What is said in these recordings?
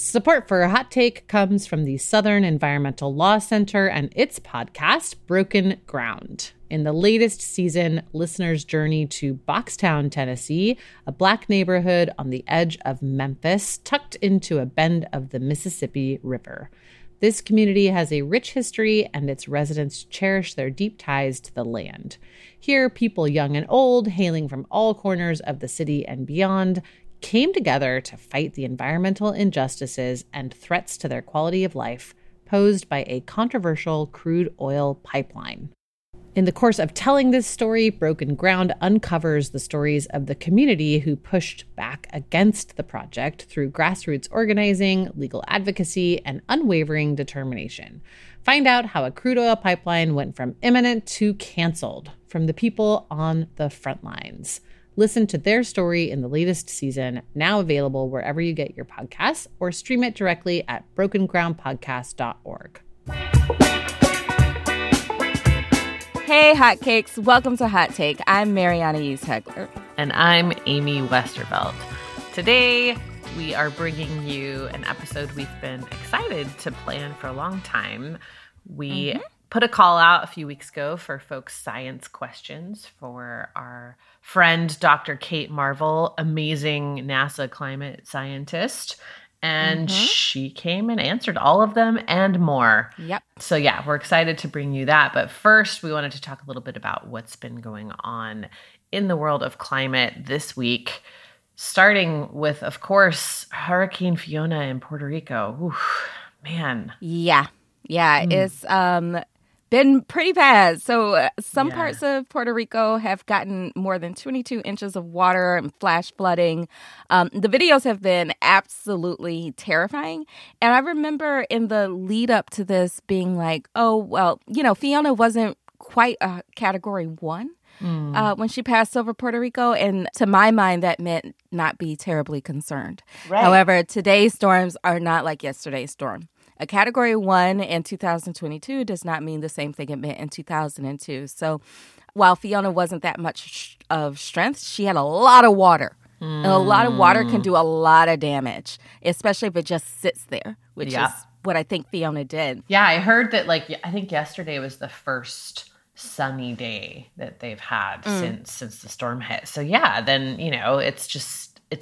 Support for Hot Take comes from the Southern Environmental Law Center and its podcast, Broken Ground. In the latest season, listeners journey to Boxtown, Tennessee, a Black neighborhood on the edge of Memphis, tucked into a bend of the Mississippi River. This community has a rich history, and its residents cherish their deep ties to the land. Here, people young and old, hailing from all corners of the city and beyond, came together to fight the environmental injustices and threats to their quality of life posed by a controversial crude oil pipeline. In the course of telling this story, Broken Ground uncovers the stories of the community who pushed back against the project through grassroots organizing, legal advocacy, and unwavering determination. Find out how a crude oil pipeline went from imminent to canceled, from the people on the front lines. Listen to their story in the latest season, now available wherever you get your podcasts, or stream it directly at brokengroundpodcast.org. Hey, Hotcakes. Welcome to Hot Take. I'm Mariana Hughes-Hegler. And I'm Amy Westervelt. Today, we are bringing you an episode we've been excited to plan for a long time. We put a call out a few weeks ago for folks' science questions for our friend, Dr. Kate Marvel, amazing NASA climate scientist. And she came and answered all of them and more. Yep. So yeah, we're excited to bring you that. But first, we wanted to talk a little bit about what's been going on in the world of climate this week, starting with, of course, Hurricane Fiona in Puerto Rico. Oof, man. Yeah, it's been pretty bad. So some parts of Puerto Rico have gotten more than 22 inches of water and flash flooding. The videos have been absolutely terrifying. And I remember in the lead up to this being like, oh, well, you know, Fiona wasn't quite a Category 1 when she passed over Puerto Rico. And to my mind, that meant not be terribly concerned. Right. However, today's storms are not like yesterday's storm. A Category 1 in 2022 does not mean the same thing it meant in 2002. So while Fiona wasn't that much of strength, she had a lot of water. And a lot of water can do a lot of damage, especially if it just sits there, which is what I think Fiona did. Yeah, I heard that, like, I think yesterday was the first sunny day that they've had since the storm hit. So yeah, then, you know, it's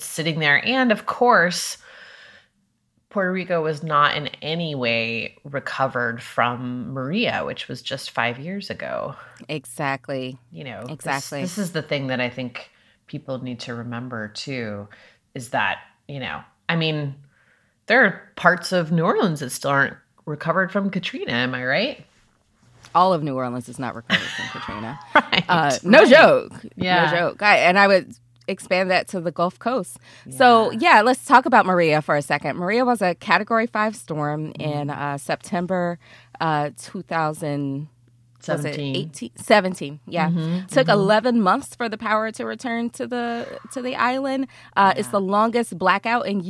sitting there. And of course, Puerto Rico was not in any way recovered from Maria, which was just 5 years ago. Exactly. You know, exactly. This is the thing that I think people need to remember too, is that, you know, I mean, there are parts of New Orleans that still aren't recovered from Katrina. Am I right? All of New Orleans is not recovered from Katrina. Right. No joke. Yeah. No joke. And I would expand that to the Gulf Coast. Yeah. So yeah, let's talk about Maria for a second. Maria was a Category 5 storm in September 2017. Yeah. Took 11 months for the power to return to the island. It's the longest blackout in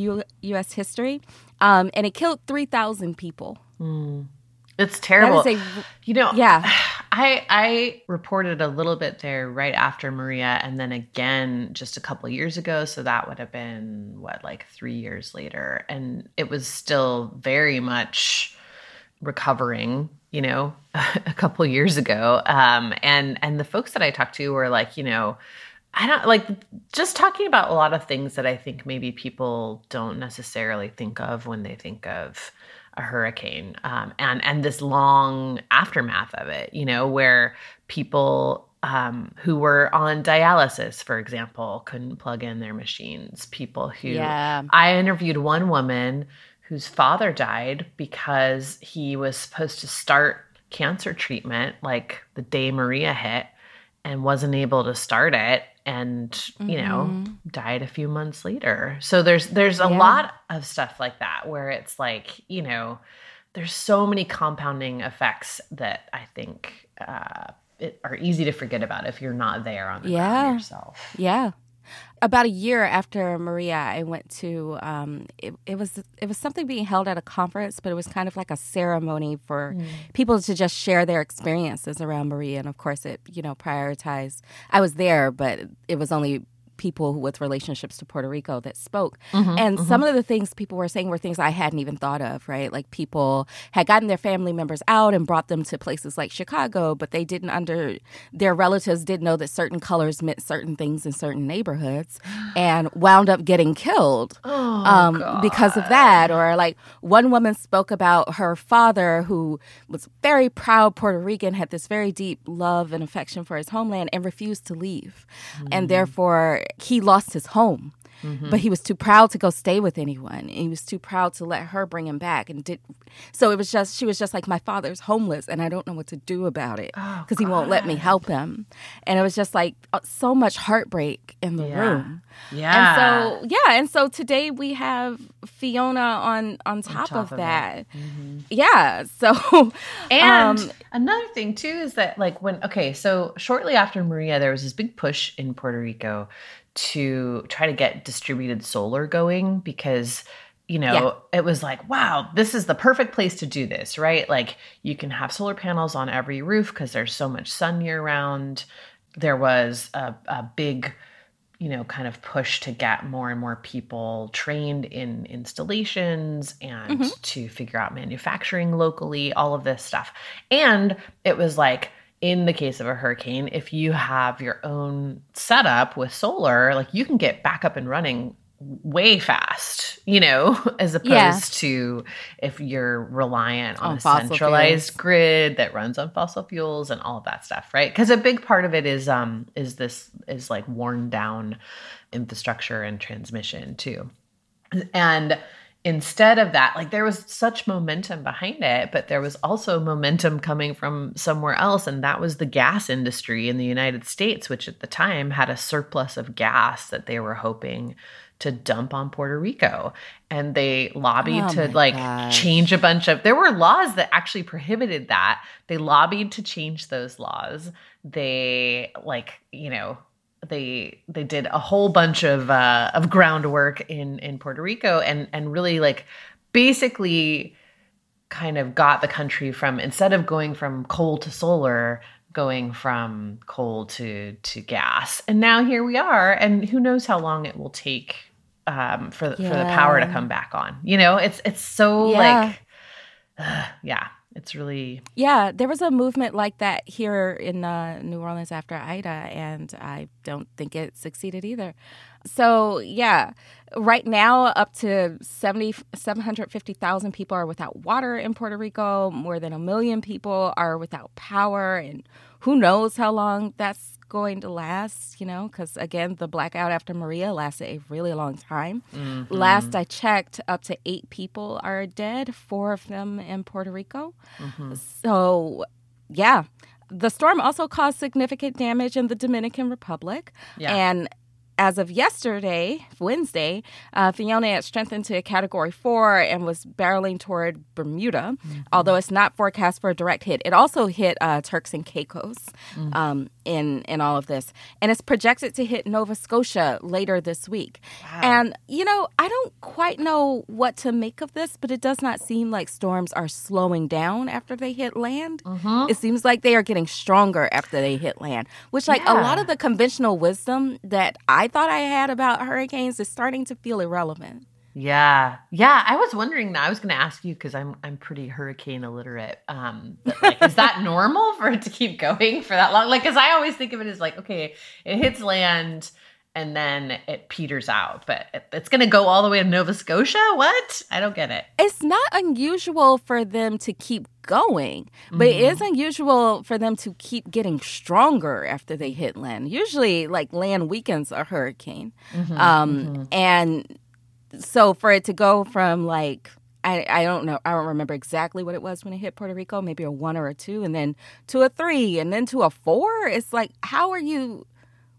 U.S. history. And it killed 3,000 people. It's terrible. You know, I reported a little bit there right after Maria and then again just a couple years ago. So that would have been, like 3 years later. And it was still very much recovering, you know, a couple years ago. And the folks that I talked to were like, you know, I don't like just talking about a lot of things that I think maybe people don't necessarily think of when they think of a hurricane, and this long aftermath of it, you know, where people who were on dialysis, for example, couldn't plug in their machines. People who I interviewed one woman whose father died because he was supposed to start cancer treatment like the day Maria hit and wasn't able to start it, and you know, died a few months later. So there's a lot of stuff like that where it's like, you know, there's so many compounding effects that I think are easy to forget about if you're not there on the ground yourself. Yeah. About a year after Maria, I went to it was something being held at a conference, but it was kind of like a ceremony for people to just share their experiences around Maria. And of course, it prioritized. I was there, but it was only people with relationships to Puerto Rico that spoke. And some of the things people were saying were things I hadn't even thought of, right? Like people had gotten their family members out and brought them to places like Chicago, but they didn't their relatives didn't know that certain colors meant certain things in certain neighborhoods and wound up getting killed because of that. Or like one woman spoke about her father, who was very proud Puerto Rican, had this very deep love and affection for his homeland and refused to leave. And therefore, he lost his home, but he was too proud to go stay with anyone. And he was too proud to let her bring him back. And so it was just, she was just like, my father's homeless and I don't know what to do about it because he won't let me help him. And it was just like so much heartbreak in the room. And so today we have Fiona on top of that. So and another thing too is that like so shortly after Maria, there was this big push in Puerto Rico to try to get distributed solar going because, you know, it was like, wow, this is the perfect place to do this, right? Like you can have solar panels on every roof because there's so much sun year round. There was a big, you know, kind of push to get more and more people trained in installations and to figure out manufacturing locally, all of this stuff. And it was like, in the case of a hurricane, if you have your own setup with solar, like you can get back up and running way fast, you know, as opposed to if you're reliant on a centralized grid that runs on fossil fuels and all of that stuff, right? Because a big part of it is like worn down infrastructure and transmission too. And instead of that, like there was such momentum behind it, but there was also momentum coming from somewhere else. And that was the gas industry in the United States, which at the time had a surplus of gas that they were hoping to dump on Puerto Rico. And they lobbied change a bunch of, there were laws that actually prohibited that. They lobbied to change those laws. They like, you know, they did a whole bunch of groundwork in Puerto Rico and really like basically kind of got the country from, instead of going from coal to solar, going from coal to gas. And now here we are, and who knows how long it will take for the power to come back on. You know, it's so it's really... Yeah, there was a movement like that here in New Orleans after Ida, and I don't think it succeeded either. So, yeah, right now up to 750,000 people are without water in Puerto Rico. More than 1 million people are without power, and who knows how long that's going to last, you know, because, again, the blackout after Maria lasted a really long time. Last I checked, up to 8 people are dead, 4 of them in Puerto Rico. So, yeah. The storm also caused significant damage in the Dominican Republic. And as of yesterday, Wednesday, Fiona had strengthened to a Category 4 and was barreling toward Bermuda, although it's not forecast for a direct hit. It also hit Turks and Caicos in all of this. And it's projected to hit Nova Scotia later this week. And, you know, I don't quite know what to make of this, but it does not seem like storms are slowing down after they hit land. It seems like they are getting stronger after they hit land, which like a lot of the conventional wisdom that I thought I had about hurricanes is starting to feel irrelevant. Yeah. I was wondering that. I was going to ask you because I'm pretty hurricane illiterate. But like, is that normal for it to keep going for that long? Like, because I always think of it as like, okay, it hits land and then it peters out, but it's going to go all the way to Nova Scotia? What? I don't get it. It's not unusual for them to keep going, but it is unusual for them to keep getting stronger after they hit land. Usually, like, land weakens a hurricane. And so for it to go from, like, I don't know. I don't remember exactly what it was when it hit Puerto Rico, maybe a 1 or a 2, and then to a 3, and then to a 4. It's like, how are you...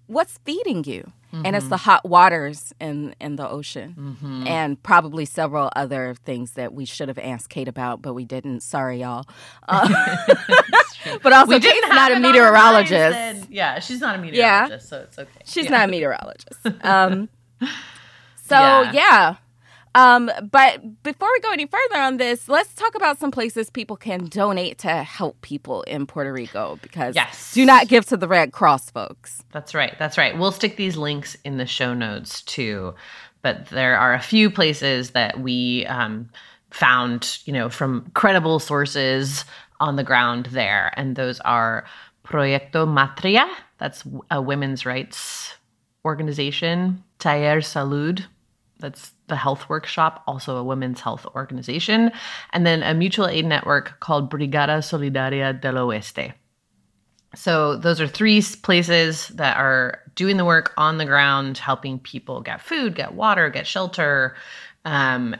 What's feeding you? And it's the hot waters in the ocean and probably several other things that we should have asked Kate about, but we didn't. Sorry, y'all. But also, Kate's not a meteorologist. She's not a meteorologist, so it's okay. She's not a meteorologist. So, yeah. But before we go any further on this, let's talk about some places people can donate to help people in Puerto Rico, because do not give to the Red Cross, folks. That's right. That's right. We'll stick these links in the show notes, too. But there are a few places that we found, you know, from credible sources on the ground there. And those are Proyecto Matria, that's a women's rights organization, Taller Salud, that's the health workshop, also a women's health organization, and then a mutual aid network called Brigada Solidaria del Oeste. So those are three places that are doing the work on the ground, helping people get food, get water, get shelter, and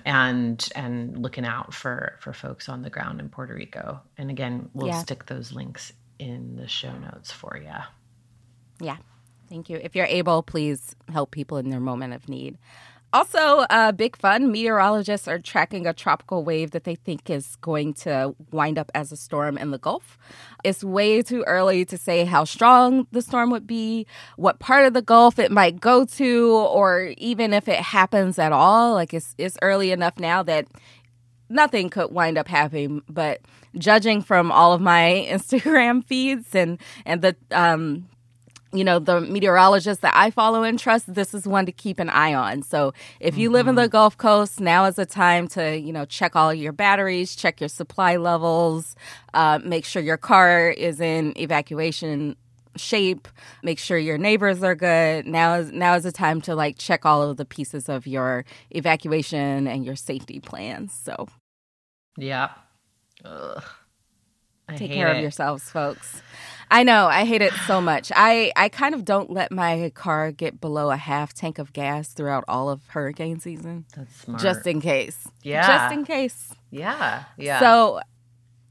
looking out for folks on the ground in Puerto Rico. And again, we'll stick those links in the show notes for you. Yeah. Thank you. If you're able, please help people in their moment of need. Also, big fun, meteorologists are tracking a tropical wave that they think is going to wind up as a storm in the Gulf. It's way too early to say how strong the storm would be, what part of the Gulf it might go to, or even if it happens at all. Like, it's early enough now that nothing could wind up happening. But judging from all of my Instagram feeds and the you know, the meteorologists that I follow and trust, this is one to keep an eye on. So if you live in the Gulf Coast, now is the time to, you know, check all your batteries, check your supply levels, make sure your car is in evacuation shape, make sure your neighbors are good. Now is the time to, like, check all of the pieces of your evacuation and your safety plans. So, yeah. Ugh. Take care of yourselves, folks. I know. I hate it so much. I kind of don't let my car get below a half tank of gas throughout all of hurricane season. That's smart. Just in case. Yeah. Just in case. Yeah. Yeah. So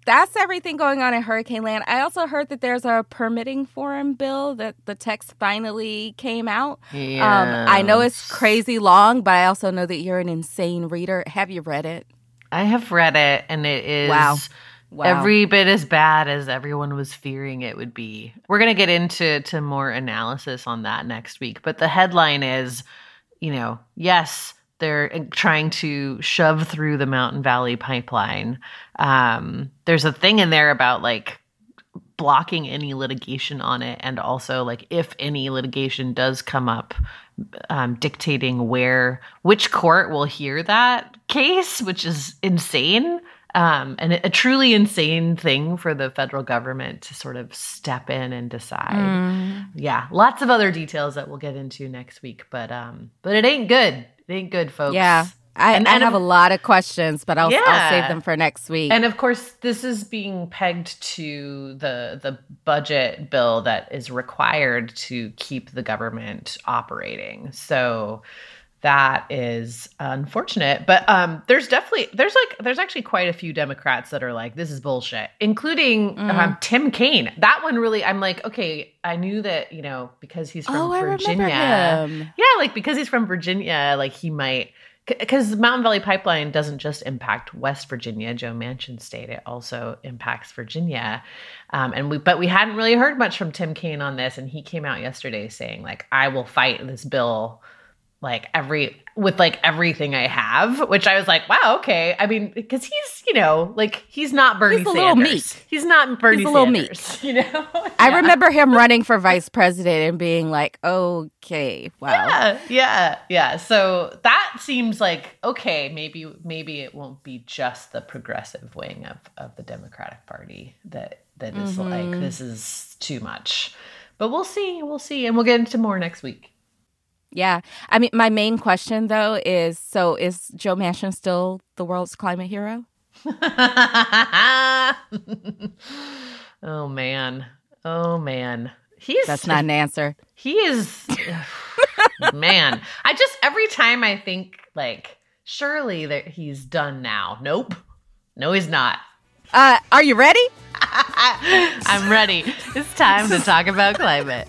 that's everything going on in hurricane land. I also heard that there's a permitting forum bill that the text finally came out. Yes. I know it's crazy long, but I also know that you're an insane reader. Have you read it? I have read it, and it is... Wow. Every bit as bad as everyone was fearing it would be. We're going to get into more analysis on that next week. But the headline is, you know, yes, they're trying to shove through the Mountain Valley Pipeline. There's a thing in there about, like, blocking any litigation on it. And also, like, if any litigation does come up, dictating which court will hear that case, which is insane. And a truly insane thing for the federal government to sort of step in and decide. Yeah, lots of other details that we'll get into next week. But it ain't good. It ain't good, folks. Yeah, I have a lot of questions, but I'll save them for next week. And of course, this is being pegged to the budget bill that is required to keep the government operating. So... that is unfortunate, but there's actually quite a few Democrats that are like, this is bullshit, including Tim Kaine. That one really, I'm like, okay, I knew that, you know, because he's from Virginia. I remember him. Yeah, like, because he's from Virginia, like, he might, because the Mountain Valley Pipeline doesn't just impact West Virginia, Joe Manchin state, it also impacts Virginia. But we hadn't really heard much from Tim Kaine on this, and he came out yesterday saying, like, I will fight this bill with everything I have, which I was like, wow, okay. I mean, because he's, you know, like, he's not Bernie Sanders. He's a little meek. He's not Bernie Sanders. You know? Yeah. I remember him running for vice president and being like, okay, wow. Yeah. So that seems like, okay, maybe it won't be just the progressive wing of the Democratic Party that is like, this is too much. But we'll see. And we'll get into more next week. Yeah. I mean, my main question, though, is, so is Joe Manchin still the world's climate hero? Oh, man. That's not an answer. He is. Man. Every time I think, like, surely that he's done now. Nope. No, he's not. Are you ready? I'm ready. It's time to talk about climate.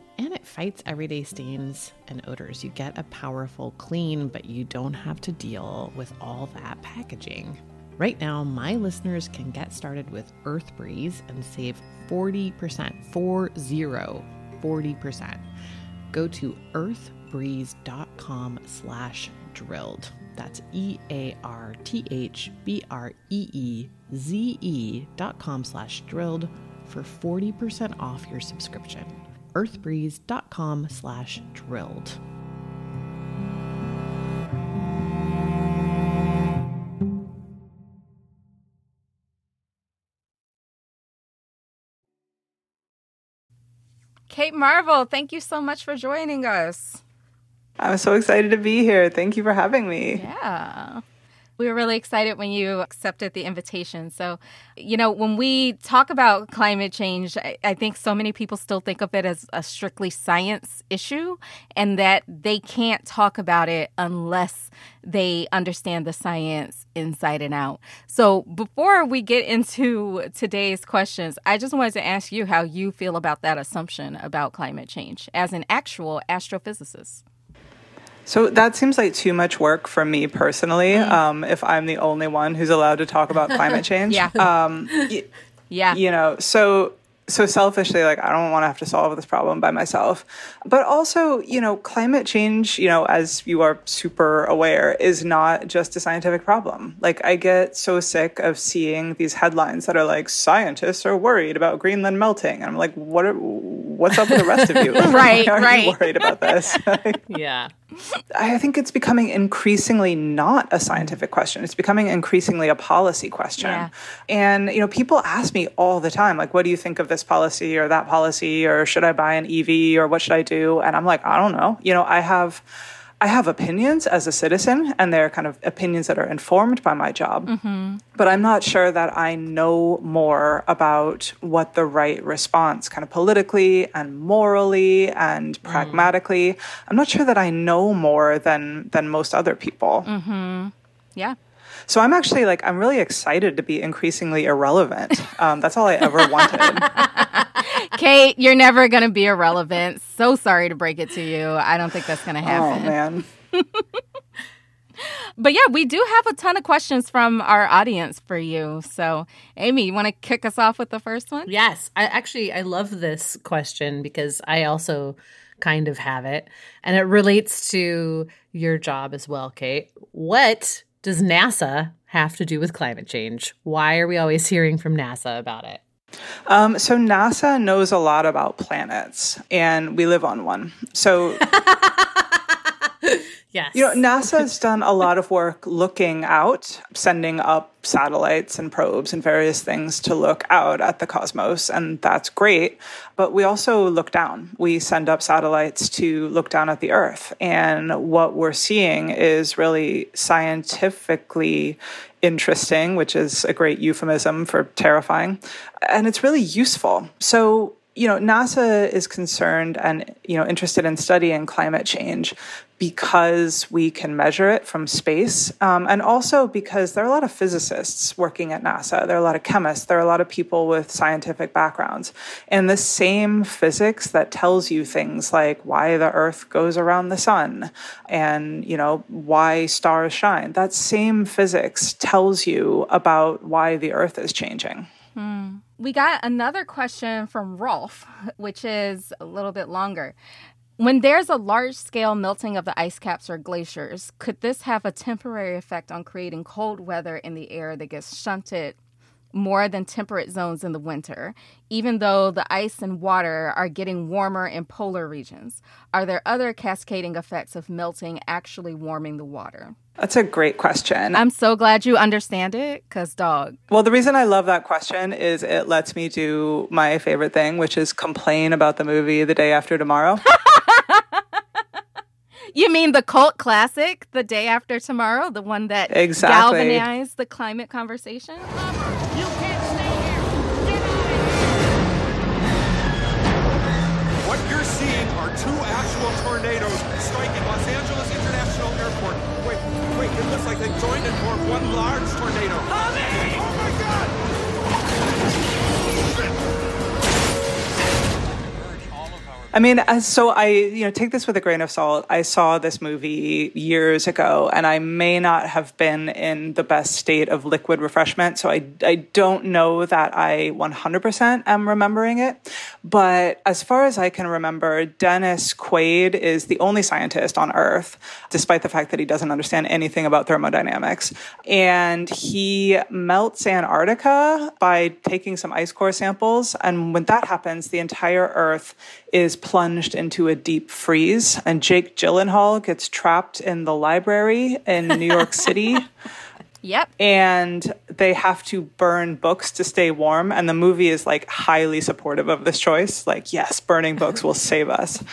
And it fights everyday stains and odors. You get a powerful clean, but you don't have to deal with all that packaging. Right now, my listeners can get started with Earth Breeze and save 40%. Go to earthbreeze.com/drilled. That's EARTHBREEZE.com/drilled for 40% off your subscription. earthbreeze.com/drilled. Kate Marvel, thank you so much for joining us. I'm so excited to be here. Thank you for having me. Yeah. We were really excited when you accepted the invitation. So, you know, when we talk about climate change, I think so many people still think of it as a strictly science issue and that they can't talk about it unless they understand the science inside and out. So before we get into today's questions, I just wanted to ask you how you feel about that assumption about climate change as an actual astrophysicist. So that seems like too much work for me personally, if I'm the only one who's allowed to talk about climate change. Yeah. You know, so selfishly, like, I don't want to have to solve this problem by myself. But also, you know, climate change, you know, as you are super aware, is not just a scientific problem. Like, I get so sick of seeing these headlines that are like, scientists are worried about Greenland melting. And I'm like, what's up with the rest of you? Right, why are you worried about this? Yeah. I think it's becoming increasingly not a scientific question. It's becoming increasingly a policy question. Yeah. And, you know, people ask me all the time, like, what do you think of this policy or that policy, or should I buy an EV, or what should I do? And I'm like, I don't know. You know, I have opinions as a citizen, and they're kind of opinions that are informed by my job. Mm-hmm. But I'm not sure that I know more about what the right response kind of politically and morally and pragmatically. I'm not sure that I know more than most other people. Mm-hmm. Yeah. So I'm actually like, I'm really excited to be increasingly irrelevant. That's all I ever wanted. Kate, you're never going to be irrelevant. So sorry to break it to you. I don't think that's going to happen. Oh, man. But yeah, we do have a ton of questions from our audience for you. So, Amy, you want to kick us off with the first one? Yes. I love this question because I also kind of have it. And it relates to your job as well, Kate. What does NASA have to do with climate change? Why are we always hearing from NASA about it? So NASA knows a lot about planets, and we live on one. So, yes, you know, NASA's done a lot of work looking out, sending up satellites and probes and various things to look out at the cosmos, and that's great. But we also look down. We send up satellites to look down at the Earth, and what we're seeing is really scientifically interesting, which is a great euphemism for terrifying, and it's really useful. So, you know, NASA is concerned and, you know, interested in studying climate change because we can measure it from space, and also because there are a lot of physicists working at NASA. There are a lot of chemists. There are a lot of people with scientific backgrounds. And the same physics that tells you things like why the Earth goes around the sun and, you know, why stars shine, that same physics tells you about why the Earth is changing. Hmm. We got another question from Rolf, which is a little bit longer. When there's a large-scale melting of the ice caps or glaciers, could this have a temporary effect on creating cold weather in the air that gets shunted more than temperate zones in the winter, even though the ice and water are getting warmer in polar regions? Are there other cascading effects of melting actually warming the water? That's a great question. I'm so glad you understand it, because dog. Well, the reason I love that question is it lets me do my favorite thing, which is complain about the movie The Day After Tomorrow. You mean the cult classic, The Day After Tomorrow, the one that galvanized the climate conversation? You can't stay here. Get out of here. What you're seeing are two actual tornadoes striking Los Angeles International Airport. Wait, it looks like they joined and formed one large tornado. Honey! Oh my God! I mean, so I, take this with a grain of salt. I saw this movie years ago, and I may not have been in the best state of liquid refreshment, so I don't know that I 100% am remembering it. But as far as I can remember, Dennis Quaid is the only scientist on Earth, despite the fact that he doesn't understand anything about thermodynamics. And he melts Antarctica by taking some ice core samples, and when that happens, the entire Earth is plunged into a deep freeze, and Jake Gyllenhaal gets trapped in the library in New York City. Yep. And they have to burn books to stay warm. And the movie is like highly supportive of this choice. Like, yes, burning books will save us.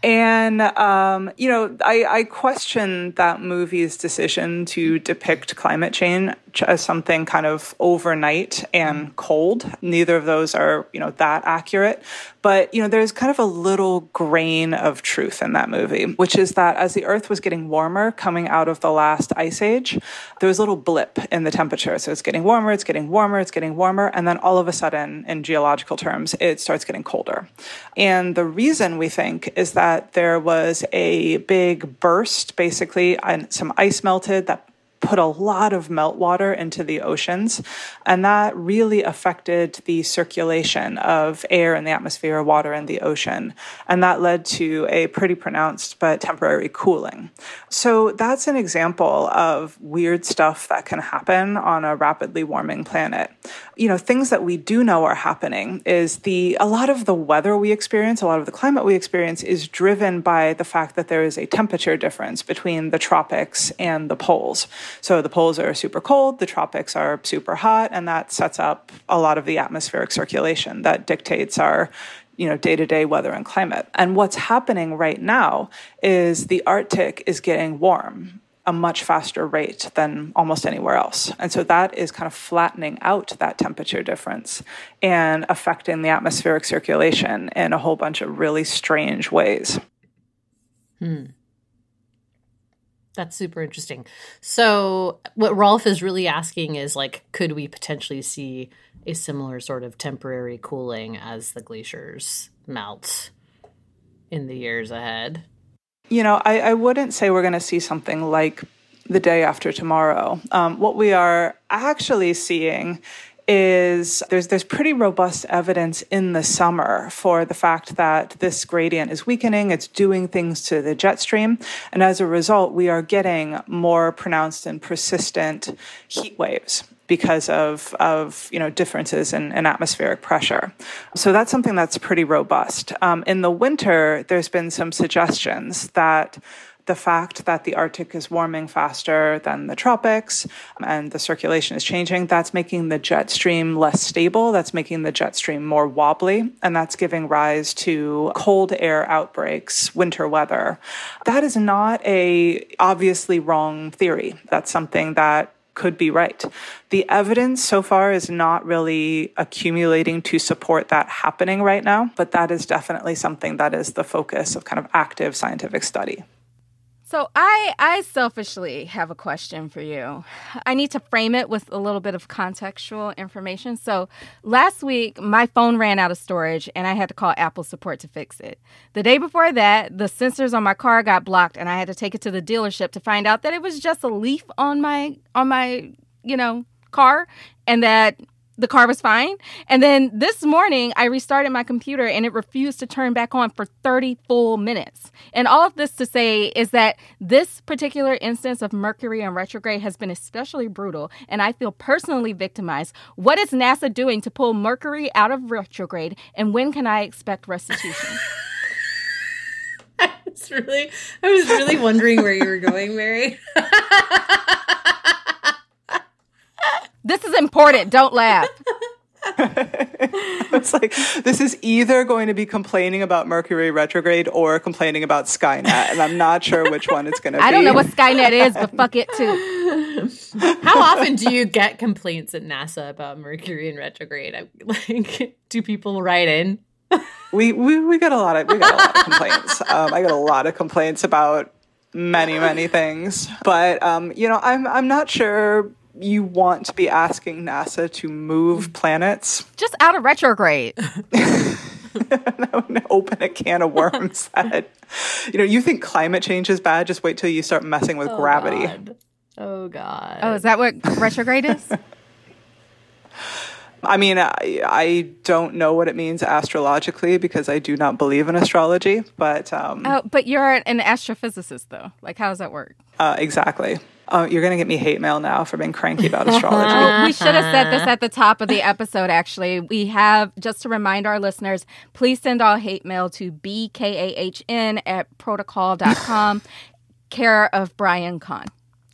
And, I question that movie's decision to depict climate change as something kind of overnight and cold. Neither of those are, that accurate. But, there's kind of a little grain of truth in that movie, which is that as the Earth was getting warmer coming out of the last ice age, there was a little blip in the temperature. So it's getting warmer, it's getting warmer, it's getting warmer. And then all of a sudden, in geological terms, it starts getting colder. And the reason, we think, is that there was a big burst, basically, and some ice melted that put a lot of meltwater into the oceans. And that really affected the circulation of air in the atmosphere, water in the ocean. And that led to a pretty pronounced but temporary cooling. So that's an example of weird stuff that can happen on a rapidly warming planet. Things that we do know are happening is a lot of the weather we experience, a lot of the climate we experience is driven by the fact that there is a temperature difference between the tropics and the poles. So the poles are super cold, the tropics are super hot, and that sets up a lot of the atmospheric circulation that dictates our day-to-day weather and climate. And what's happening right now is the Arctic is getting warm a much faster rate than almost anywhere else. And so that is kind of flattening out that temperature difference and affecting the atmospheric circulation in a whole bunch of really strange ways. That's super interesting. So what Rolf is really asking is, could we potentially see a similar sort of temporary cooling as the glaciers melt in the years ahead? I wouldn't say we're going to see something like The Day After Tomorrow. What we are actually seeing is there's pretty robust evidence in the summer for the fact that this gradient is weakening. It's doing things to the jet stream. And as a result, we are getting more pronounced and persistent heat waves because of differences in atmospheric pressure. So that's something that's pretty robust. In the winter, there's been some suggestions that the fact that the Arctic is warming faster than the tropics and the circulation is changing, that's making the jet stream less stable. That's making the jet stream more wobbly. And that's giving rise to cold air outbreaks, winter weather. That is not an obviously wrong theory. That's something that could be right. The evidence so far is not really accumulating to support that happening right now, but that is definitely something that is the focus of kind of active scientific study. So I selfishly have a question for you. I need to frame it with a little bit of contextual information. So last week, my phone ran out of storage and I had to call Apple support to fix it. The day before that, the sensors on my car got blocked and I had to take it to the dealership to find out that it was just a leaf on my car and that the car was fine. And then this morning, I restarted my computer and it refused to turn back on for 30 full minutes. And all of this to say is that this particular instance of Mercury in retrograde has been especially brutal, and I feel personally victimized. What is NASA doing to pull Mercury out of retrograde, and when can I expect restitution? I was really wondering where you were going, Mary. This is important. Don't laugh. It's like, this is either going to be complaining about Mercury retrograde or complaining about Skynet, and I'm not sure which one it's going to be. I don't know what Skynet is, but fuck it too. How often do you get complaints at NASA about Mercury in retrograde? Do people write in? We got a lot of complaints. I got a lot of complaints about many things, but I'm not sure you want to be asking NASA to move planets just out of retrograde. Open a can of worms that, you think climate change is bad. Just wait till you start messing with gravity. God. Oh God. Oh, is that what retrograde is? I mean, I don't know what it means astrologically because I do not believe in astrology, but... but you're an astrophysicist, though. Like, how does that work? Exactly. You're going to get me hate mail now for being cranky about astrology. Well, we should have said this at the top of the episode, actually. We have, just to remind our listeners, please send all hate mail to bkahn@protocol.com, care of Brian Kahn.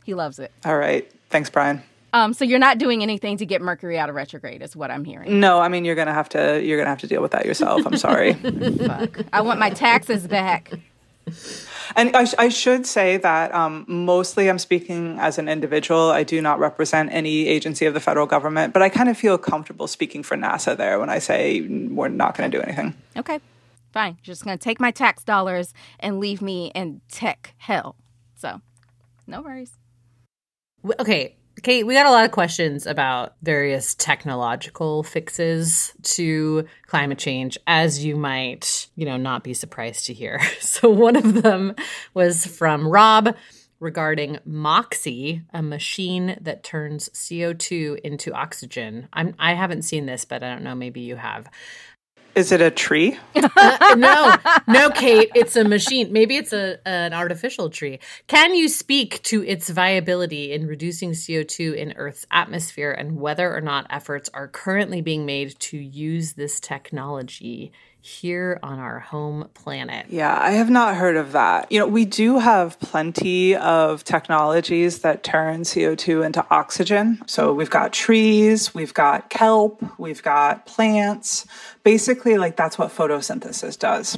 He loves it. All right. Thanks, Brian. So you're not doing anything to get Mercury out of retrograde, is what I'm hearing. No, I mean you're gonna have to deal with that yourself. I'm sorry. Fuck. I want my taxes back. And I should say that mostly I'm speaking as an individual. I do not represent any agency of the federal government, but I kind of feel comfortable speaking for NASA there when I say we're not going to do anything. Okay, fine. You're just going to take my tax dollars and leave me in tech hell. So, no worries. Okay. Kate, we got a lot of questions about various technological fixes to climate change, as you might, not be surprised to hear. So one of them was from Rob regarding Moxie, a machine that turns CO2 into oxygen. I haven't seen this, but I don't know. Maybe you have. Is it a tree? No, Kate. It's a machine. Maybe it's an artificial tree. Can you speak to its viability in reducing CO2 in Earth's atmosphere and whether or not efforts are currently being made to use this technology here on our home planet? Yeah, I have not heard of that. We do have plenty of technologies that turn CO2 into oxygen. So we've got trees, we've got kelp, we've got plants. Basically, that's what photosynthesis does.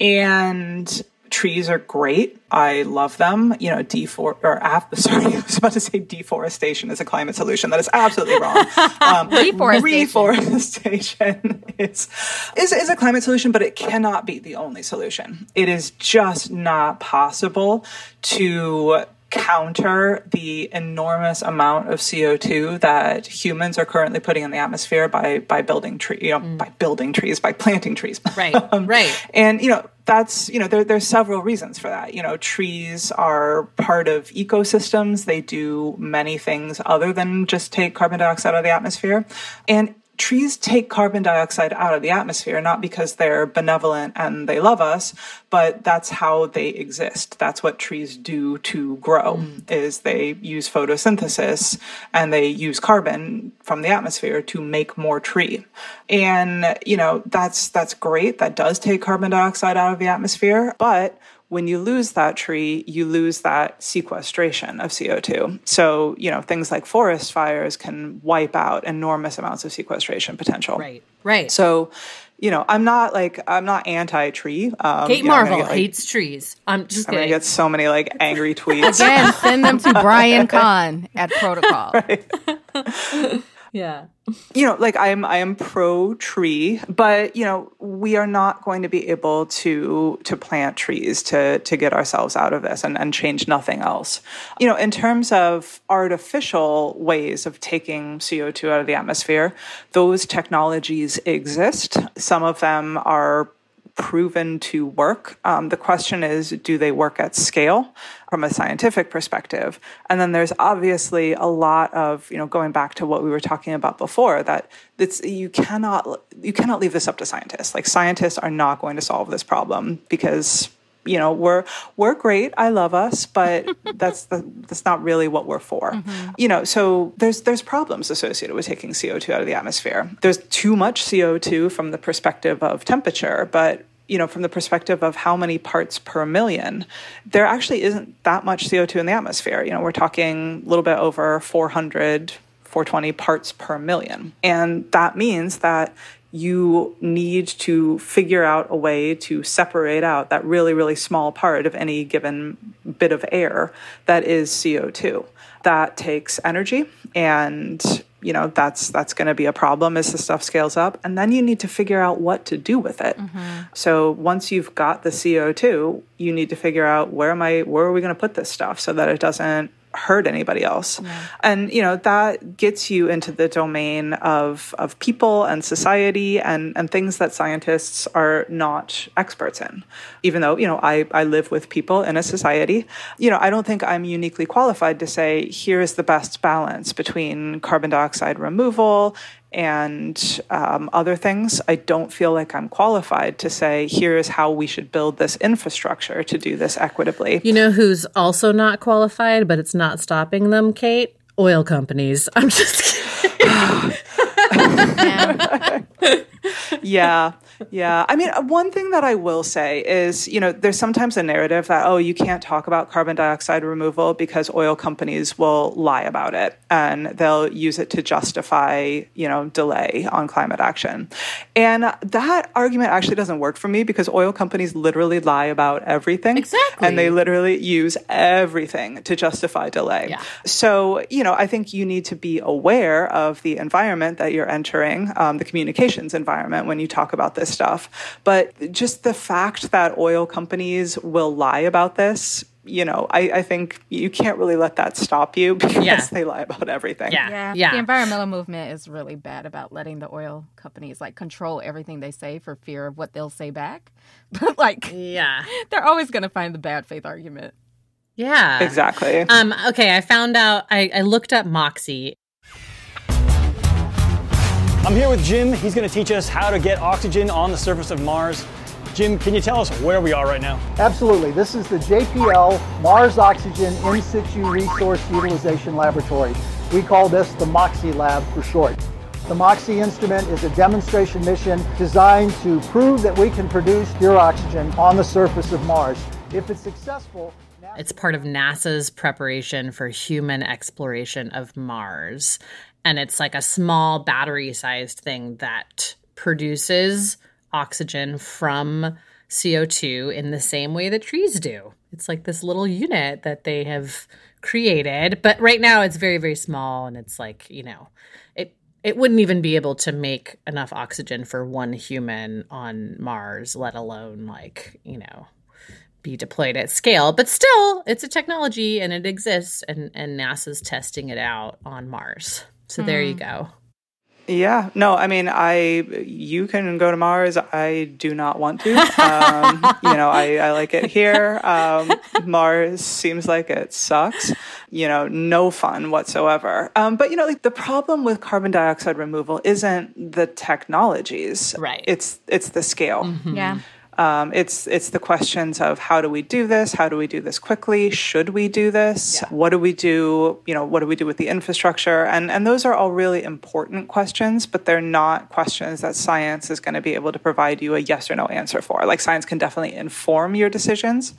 And trees are great. I love them. I was about to say deforestation is a climate solution. That is absolutely wrong. Reforestation is a climate solution, but it cannot be the only solution. It is just not possible to counter the enormous amount of CO2 that humans are currently putting in the atmosphere by building trees, by planting trees. Right. Right. And, that's, there's several reasons for that. Trees are part of ecosystems. They do many things other than just take carbon dioxide out of the atmosphere. And trees take carbon dioxide out of the atmosphere, not because they're benevolent and they love us, but that's how they exist. That's what trees do to grow, is they use photosynthesis and they use carbon from the atmosphere to make more tree. And, that's great. That does take carbon dioxide out of the atmosphere, but when you lose that tree, you lose that sequestration of CO2. So, things like forest fires can wipe out enormous amounts of sequestration potential. Right. So, I'm not anti-tree. Kate Marvel hates trees. I'm just kidding. I'm going to get so many angry tweets. Again, send them to Brian Kahn at Protocol. Right. Yeah. I am pro tree, but we are not going to be able to plant trees to get ourselves out of this and change nothing else. In terms of artificial ways of taking CO2 out of the atmosphere, those technologies exist. Some of them are proven to work. The question is, do they work at scale from a scientific perspective? And then there's obviously a lot of, going back to what we were talking about before, that it's, you cannot leave this up to scientists. Like, scientists are not going to solve this problem because, we're great. I love us, but that's not really what we're for. Mm-hmm. So there's problems associated with taking CO2 out of the atmosphere. There's too much CO2 from the perspective of temperature, but from the perspective of how many parts per million, there actually isn't that much CO2 in the atmosphere. We're talking a little bit over 420 parts per million. And that means that you need to figure out a way to separate out that really, really small part of any given bit of air that is CO2. That takes energy, and that's going to be a problem as the stuff scales up. And then you need to figure out what to do with it. Mm-hmm. So once you've got the CO2, you need to figure out where are we going to put this stuff so that it doesn't hurt anybody else. Yeah. And, that gets you into the domain of people and society and things that scientists are not experts in. Even though, I live with people in a society, I don't think I'm uniquely qualified to say, here is the best balance between carbon dioxide removal and other things. I don't feel like I'm qualified to say, here is how we should build this infrastructure to do this equitably. You know who's also not qualified, but it's not stopping them, Kate? Oil companies. I'm just kidding. Yeah. I mean, one thing that I will say is, there's sometimes a narrative that, you can't talk about carbon dioxide removal because oil companies will lie about it and they'll use it to justify, delay on climate action. And that argument actually doesn't work for me because oil companies literally lie about everything. Exactly. And they literally use everything to justify delay. Yeah. So, I think you need to be aware of the environment that you're entering, the communications environment when you talk about this stuff. But just the fact that oil companies will lie about this, I think you can't really let that stop you because they lie about everything. Yeah. The environmental movement is really bad about letting the oil companies control everything they say for fear of what they'll say back. But they're always going to find the bad faith argument. Yeah, exactly. Okay. I found out, I looked up Moxie. I'm here with Jim. He's going to teach us how to get oxygen on the surface of Mars. Jim, can you tell us where we are right now? Absolutely. This is the JPL Mars Oxygen In Situ Resource Utilization Laboratory. We call this the Moxie Lab for short. The Moxie instrument is a demonstration mission designed to prove that we can produce pure oxygen on the surface of Mars. If it's successful... It's part of NASA's preparation for human exploration of Mars. And it's like a small battery-sized thing that produces oxygen from CO2 in the same way that trees do. It's like this little unit that they have created. But right now it's very, very small. And it's it wouldn't even be able to make enough oxygen for one human on Mars, let alone be deployed at scale, but still it's a technology and it exists, and NASA's testing it out on Mars. So there you go. Yeah. No, I mean, you can go to Mars. I do not want to. I like it here. Mars seems like it sucks. No fun whatsoever. But, the problem with carbon dioxide removal isn't the technologies. Right. It's the scale. Mm-hmm. Yeah. It's the questions of how do we do this? How do we do this quickly? Should we do this? Yeah. What do we do? What do we do with the infrastructure? And those are all really important questions, but they're not questions that science is going to be able to provide you a yes or no answer for. Like, science can definitely inform your decisions,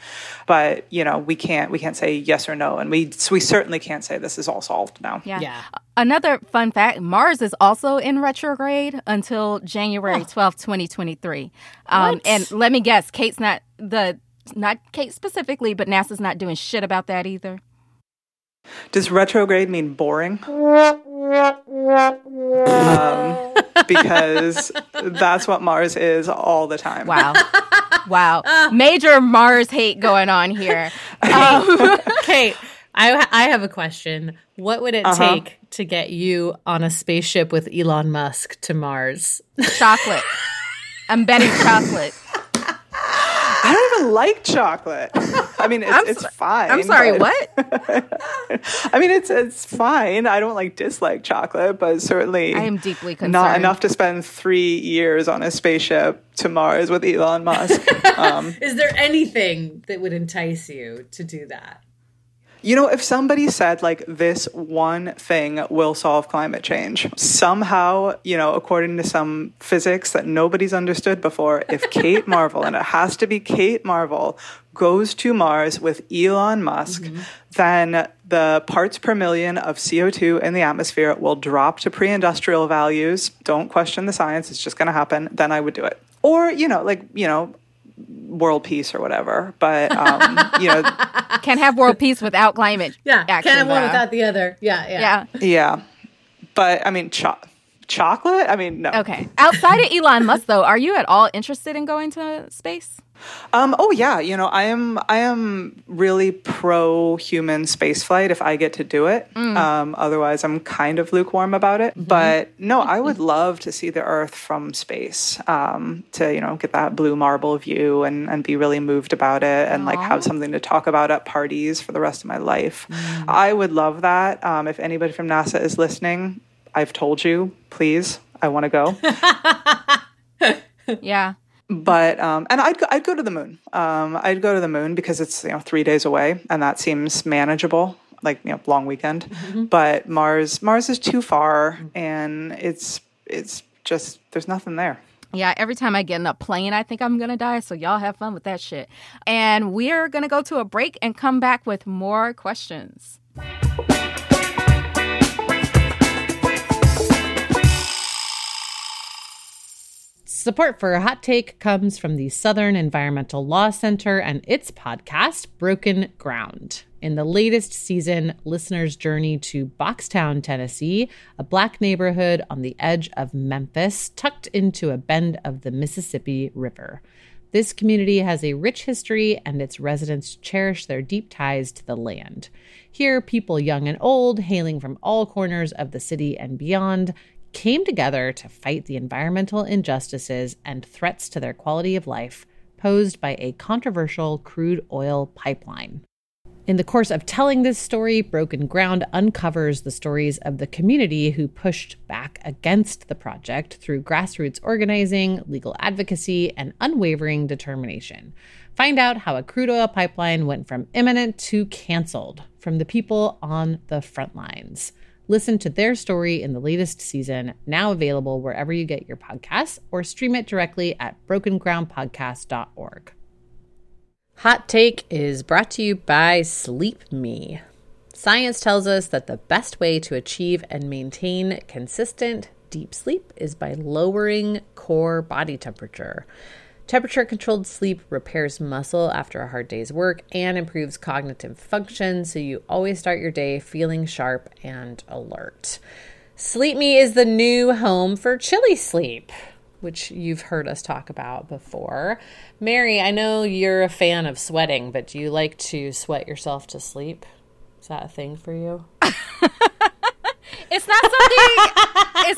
but we can't say yes or no, and we certainly can't say this is all solved now. Yeah. Another fun fact, Mars is also in retrograde until January 12th, 2023. And let me guess, not Kate specifically, but NASA's not doing shit about that either. Does retrograde mean boring? Because that's what Mars is all the time. Wow. Major Mars hate going on here. Kate. I have a question. What would it take to get you on a spaceship with Elon Musk to Mars? Chocolate. I'm betting chocolate. I don't even like chocolate. I mean, it's fine. I'm sorry, what? I mean, it's fine. I don't dislike chocolate, but certainly I am deeply concerned. Not enough to spend 3 years on a spaceship to Mars with Elon Musk. Is there anything that would entice you to do that? You know, if somebody said, this one thing will solve climate change, somehow, according to some physics that nobody's understood before, if Kate Marvel, and it has to be Kate Marvel, goes to Mars with Elon Musk, mm-hmm. then the parts per million of CO2 in the atmosphere will drop to pre-industrial values. Don't question the science. It's just going to happen. Then I would do it. Or, world peace or whatever, but can't have world peace without climate. Yeah, action, can't have one without the other. Yeah. But I mean, chocolate. I mean, no. Okay. Outside of Elon Musk, though, are you at all interested in going to space? Oh yeah. I am really pro human spaceflight if I get to do it. Otherwise, I'm kind of lukewarm about it. Mm-hmm. But no, I would love to see the Earth from space. To get that blue marble view and be really moved about it and have something to talk about at parties for the rest of my life. Mm. I would love that. If anybody from NASA is listening, I've told you. Please, I want to go. Yeah. But and I'd go to the moon. I'd go to the moon because it's 3 days away, and that seems manageable, long weekend. Mm-hmm. But Mars is too far, and it's just there's nothing there. Yeah, every time I get in a plane, I think I'm going to die. So y'all have fun with that shit. And we're going to go to a break and come back with more questions. Support for Hot Take comes from the Southern Environmental Law Center and its podcast, Broken Ground. In the latest season, listeners journey to Boxtown, Tennessee, a Black neighborhood on the edge of Memphis, tucked into a bend of the Mississippi River. This community has a rich history, and its residents cherish their deep ties to the land. Here, people young and old, hailing from all corners of the city and beyond, came together to fight the environmental injustices and threats to their quality of life posed by a controversial crude oil pipeline. In the course of telling this story, Broken Ground uncovers the stories of the community who pushed back against the project through grassroots organizing, legal advocacy, and unwavering determination. Find out how a crude oil pipeline went from imminent to canceled, from the people on the front lines. Listen to their story in the latest season, now available wherever you get your podcasts, or stream it directly at brokengroundpodcast.org. Hot Take is brought to you by Sleep Me. Science tells us that the best way to achieve and maintain consistent deep sleep is by lowering core body temperature. Temperature-controlled sleep repairs muscle after a hard day's work and improves cognitive function, so you always start your day feeling sharp and alert. Sleep Me is the new home for chilly sleep, which you've heard us talk about before. Mary, I know you're a fan of sweating, but do you like to sweat yourself to sleep? Is that a thing for you? It's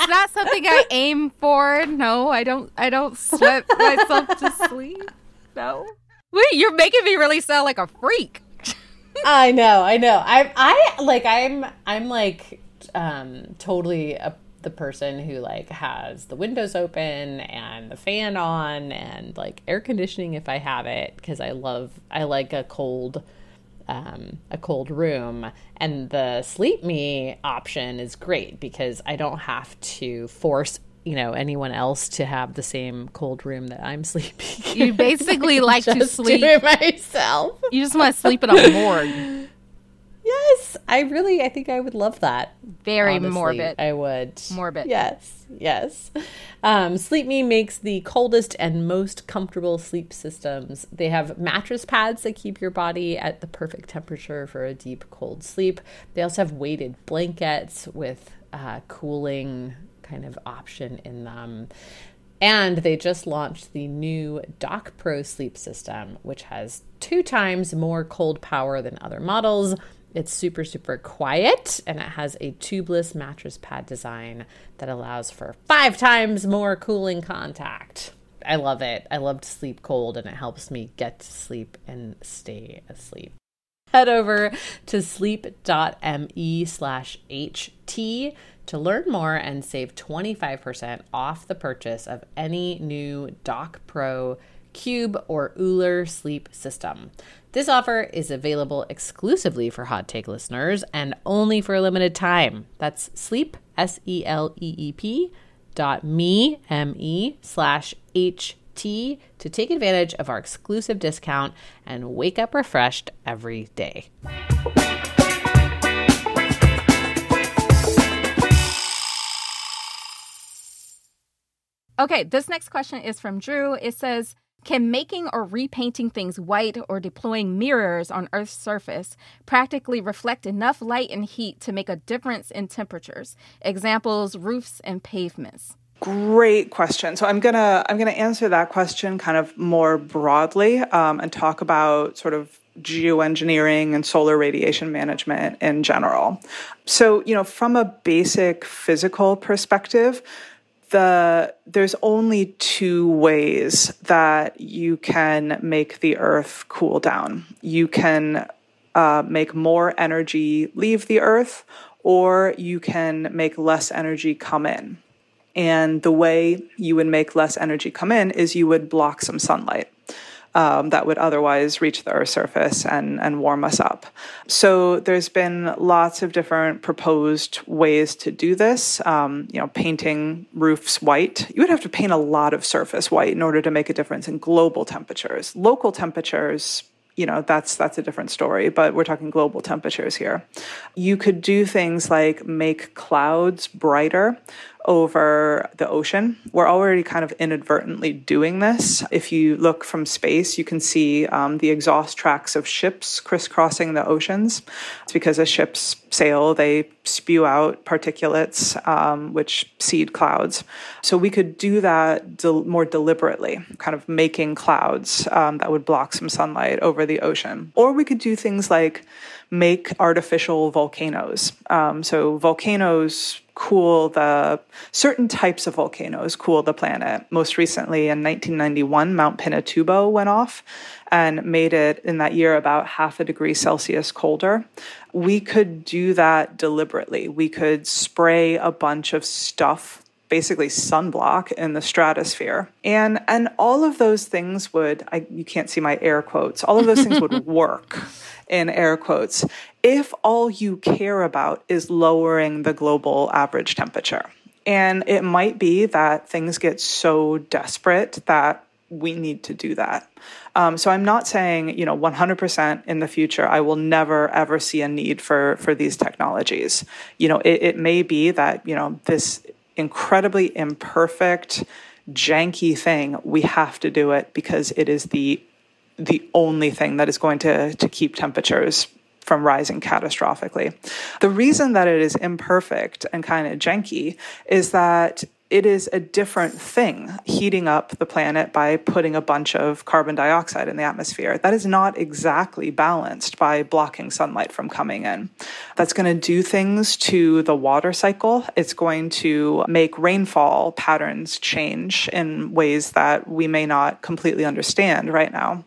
not something I aim for. No, I don't sweat myself to sleep. No. Wait, you're making me really sound like a freak. I know. I'm totally the person who has the windows open and the fan on and air conditioning if I have it, because I like a cold room, and the Sleep Me option is great because I don't have to force anyone else to have the same cold room that I'm sleeping. You basically like to sleep myself. You just want to sleep in a morgue. Yes, I think I would love that. Very honestly, morbid. I would. Morbid. Yes. Sleep Me makes the coldest and most comfortable sleep systems. They have mattress pads that keep your body at the perfect temperature for a deep, cold sleep. They also have weighted blankets with cooling kind of option in them. And they just launched the new Doc Pro sleep system, which has 2 times more cold power than other models. It's super, super quiet, and it has a tubeless mattress pad design that allows for 5 times more cooling contact. I love it. I love to sleep cold, and it helps me get to sleep and stay asleep. Head over to sleep.me/HT to learn more and save 25% off the purchase of any new Doc Pro Cube or Uller sleep system. This offer is available exclusively for Hot Take listeners and only for a limited time. that's sleep, SELEEP .me/HT to take advantage of our exclusive discount and wake up refreshed every day. Okay, this next question is from Drew. It says, can making or repainting things white or deploying mirrors on Earth's surface practically reflect enough light and heat to make a difference in temperatures? Examples, roofs and pavements. Great question. So I'm gonna answer that question kind of more broadly and talk about sort of geoengineering and solar radiation management in general. So, you know, from a basic physical perspective, there's only two ways that you can make the Earth cool down. You can make more energy leave the Earth, or you can make less energy come in. And the way you would make less energy come in is you would block some sunlight that would otherwise reach the Earth's surface and warm us up. So there's been lots of different proposed ways to do this. You know, painting roofs white. You would have to paint a lot of surface white in order to make a difference in global temperatures. Local temperatures, you know, that's a different story, but we're talking global temperatures here. You could do things like make clouds brighter over the ocean. We're already kind of inadvertently doing this. If you look from space, you can see the exhaust tracks of ships crisscrossing the oceans. It's because as ships sail, they spew out particulates, which seed clouds. So we could do that more deliberately, kind of making clouds that would block some sunlight over the ocean. Or we could do things like make artificial volcanoes. So volcanoes cool the, certain types of volcanoes cool the planet. Most recently in 1991, Mount Pinatubo went off and made it in that year about 0.5 degrees Celsius colder. We could do that deliberately. We could spray a bunch of stuff, basically sunblock, in the stratosphere. And all of those things would, you can't see my air quotes, all of those things would work in air quotes, if all you care about is lowering the global average temperature. And it might be that things get so desperate that we need to do that. So I'm not saying, you know, 100% in the future, I will never, ever see a need for these technologies. You know, it may be that, you know, this incredibly imperfect, janky thing, we have to do it because it is the only thing that is going to keep temperatures from rising catastrophically. The reason that it is imperfect and kind of janky is that it is a different thing, heating up the planet by putting a bunch of carbon dioxide in the atmosphere. That is not exactly balanced by blocking sunlight from coming in. That's going to do things to the water cycle. It's going to make rainfall patterns change in ways that we may not completely understand right now.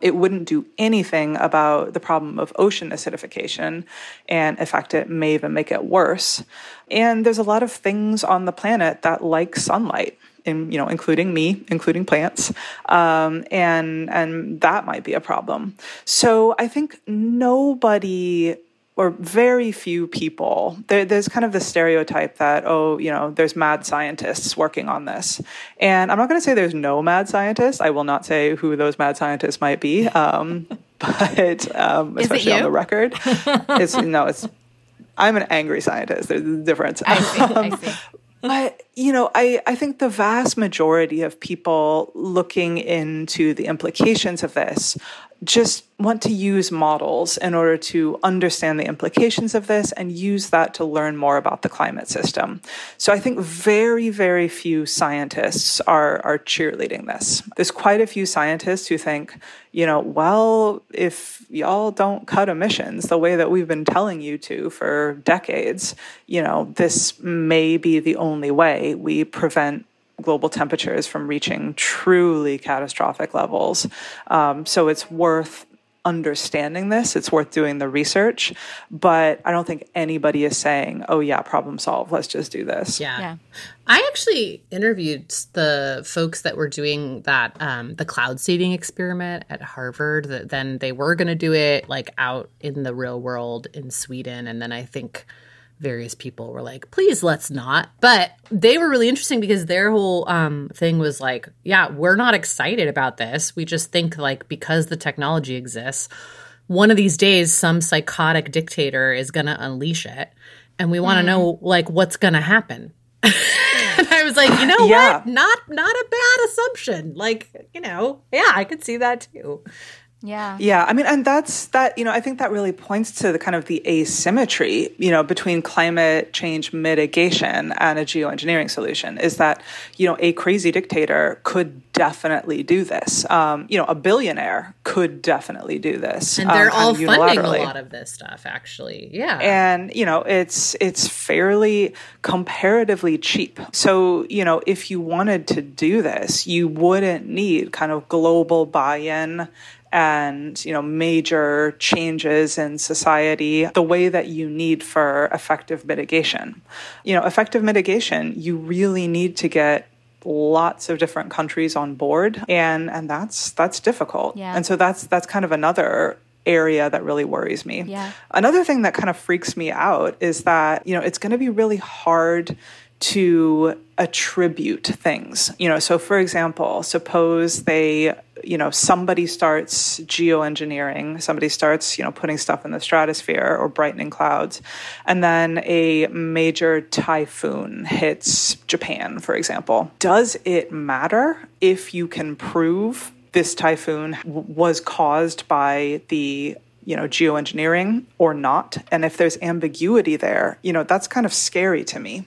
It wouldn't do anything about the problem of ocean acidification, and in fact, it may even make it worse. And there's a lot of things on the planet that like sunlight, in, you know, including me, including plants, and that might be a problem. So I think nobody, or very few people, there's kind of the stereotype that, oh, you know, there's mad scientists working on this. And I'm not going to say there's no mad scientists. I will not say who those mad scientists might be, but especially on the record. I'm an angry scientist. There's a difference. I see. But, you know, I think the vast majority of people looking into the implications of this just want to use models in order to understand the implications of this and use that to learn more about the climate system. So I think very, very few scientists are cheerleading this. There's quite a few scientists who think, you know, well, if y'all don't cut emissions the way that we've been telling you to for decades, you know, this may be the only way we prevent global temperatures from reaching truly catastrophic levels. So it's worth understanding this. It's worth doing the research. But I don't think anybody is saying, oh, yeah, problem solved. Let's just do this. Yeah. I actually interviewed the folks that were doing that, the cloud seeding experiment at Harvard. That then they were going to do it like out in the real world in Sweden. And then I think various people were like, please, let's not. But they were really interesting because their whole thing was like, yeah, we're not excited about this. We just think like because the technology exists, one of these days, some psychotic dictator is going to unleash it. And we want to know like what's going to happen. And I was like, you know what? Not a bad assumption. Like, you know, yeah, I could see that too. Yeah. Yeah. I mean, and that's that, you know, I think that really points to the kind of the asymmetry, you know, between climate change mitigation and a geoengineering solution is that, you know, a crazy dictator could definitely do this. You know, a billionaire could definitely do this. And they're all funding a lot of this stuff, actually. Yeah. And, you know, it's fairly comparatively cheap. So, you know, if you wanted to do this, you wouldn't need kind of global buy-in and, you know, major changes in society the way that you need for effective mitigation. You know, effective mitigation, you really need to get lots of different countries on board, and that's difficult. Yeah. And so that's kind of another area that really worries me. Yeah. Another thing that kind of freaks me out is that, you know, it's going to be really hard to attribute things. You know, so for example, suppose they, you know, somebody starts geoengineering, somebody starts, you know, putting stuff in the stratosphere or brightening clouds, and then a major typhoon hits Japan, for example. Does it matter if you can prove this typhoon was caused by the, you know, geoengineering or not? And if there's ambiguity there, you know, that's kind of scary to me,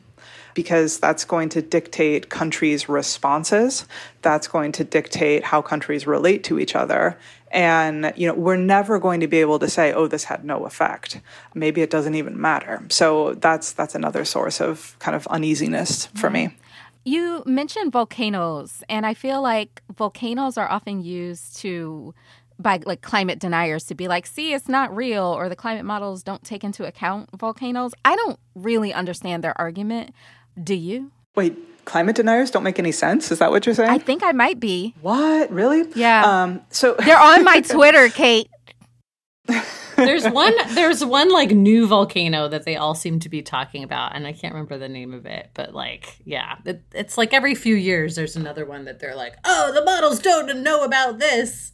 because that's going to dictate countries' responses. That's going to dictate how countries relate to each other. And, you know, we're never going to be able to say, oh, this had no effect. Maybe it doesn't even matter. So that's another source of kind of uneasiness for me. You mentioned volcanoes, and I feel like volcanoes are often used to by like climate deniers to be like, see, it's not real, or the climate models don't take into account volcanoes. I don't really understand their argument. Do you? Wait, climate deniers don't make any sense? Is that what you're saying? I think I might be. What? Really? Yeah. So they're on my Twitter, Kate. There's one like new volcano that they all seem to be talking about, and I can't remember the name of it, but like, yeah, it's like every few years there's another one that they're like, oh, the models don't know about this.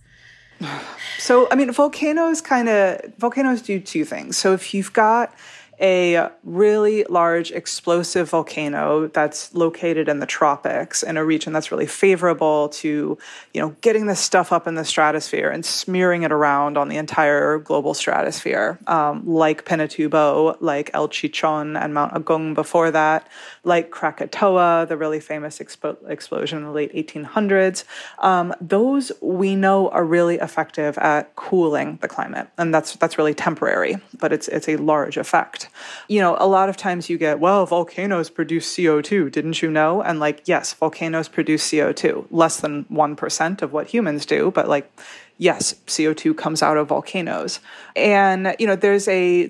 So, I mean, volcanoes do two things. So if you've got a really large explosive volcano that's located in the tropics in a region that's really favorable to, you know, getting this stuff up in the stratosphere and smearing it around on the entire global stratosphere, like Pinatubo, like El Chichon and Mount Agung before that, like Krakatoa, the really famous explosion in the late 1800s. Those we know are really effective at cooling the climate, and that's really temporary, but it's a large effect. You know, a lot of times you get, well, volcanoes produce CO2, didn't you know? And like, yes, volcanoes produce CO2, less than 1% of what humans do, but like, yes, CO2 comes out of volcanoes. And, you know, there's a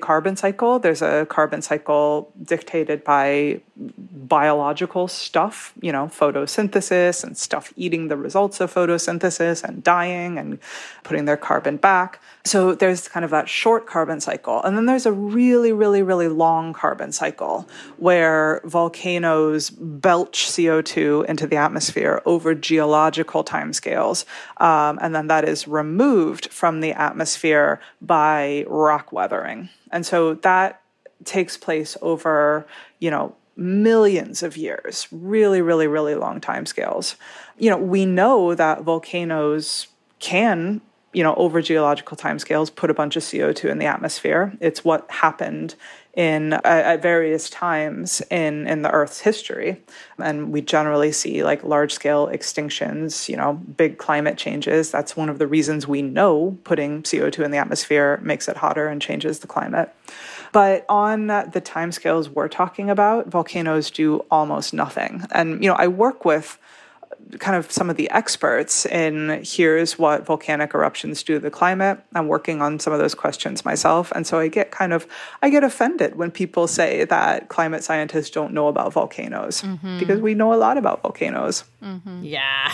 carbon cycle. There's a carbon cycle dictated by biological stuff, you know, photosynthesis and stuff eating the results of photosynthesis and dying and putting their carbon back. So there's kind of that short carbon cycle. And then there's a really, really, really long carbon cycle where volcanoes belch CO2 into the atmosphere over geological timescales. And then that is removed from the atmosphere by rock weathering. And so that takes place over, you know, millions of years, really, really, really long timescales. You know, we know that volcanoes can, you know, over geological timescales, put a bunch of CO2 in the atmosphere. It's what happened in at various times in the Earth's history. And we generally see like large-scale extinctions, you know, big climate changes. That's one of the reasons we know putting CO2 in the atmosphere makes it hotter and changes the climate. But on the timescales we're talking about, volcanoes do almost nothing. And, you know, I work with kind of some of the experts in here's what volcanic eruptions do to the climate. I'm working on some of those questions myself. And so I get offended when people say that climate scientists don't know about volcanoes, mm-hmm. because we know a lot about volcanoes. Mm-hmm. Yeah.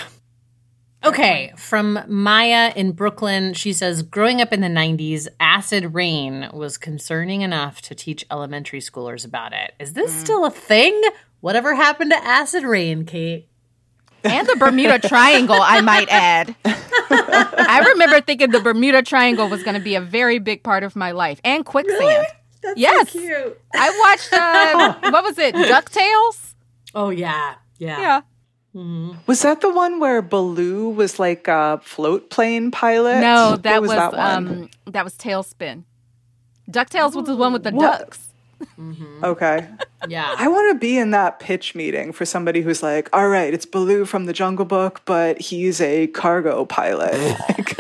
Okay, from Maya in Brooklyn, she says, growing up in the 90s, acid rain was concerning enough to teach elementary schoolers about it. Is this still a thing? Whatever happened to acid rain, Kate? And the Bermuda Triangle, I might add. I remember thinking the Bermuda Triangle was going to be a very big part of my life. And quicksand. Really? That's so cute. I watched, what was it, DuckTales? Oh, yeah. Yeah. Yeah. Mm-hmm. Was that the one where Baloo was like a float plane pilot? No, that was that one. That was Tailspin. DuckTales was the one with the ducks. Mm-hmm. Okay. Yeah. I want to be in that pitch meeting for somebody who's like, all right, it's Baloo from the Jungle Book, but he's a cargo pilot. Like,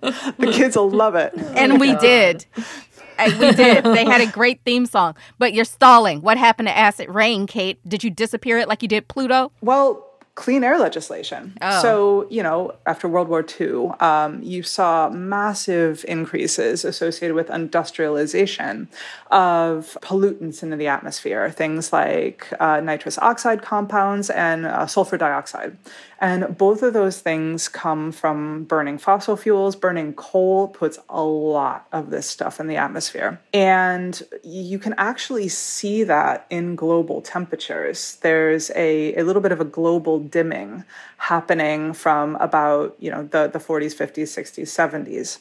the kids will love it. And we did. We did. They had a great theme song. But you're stalling. What happened to acid rain, Kate? Did you disappear it like you did Pluto? Well, clean air legislation. Oh. So, you know, after World War II, you saw massive increases associated with industrialization of pollutants into the atmosphere, things like nitrous oxide compounds and sulfur dioxide. And both of those things come from burning fossil fuels. Burning coal puts a lot of this stuff in the atmosphere. And you can actually see that in global temperatures. There's a little bit of a global dimming happening from about, you know, the 40s, 50s, 60s, 70s.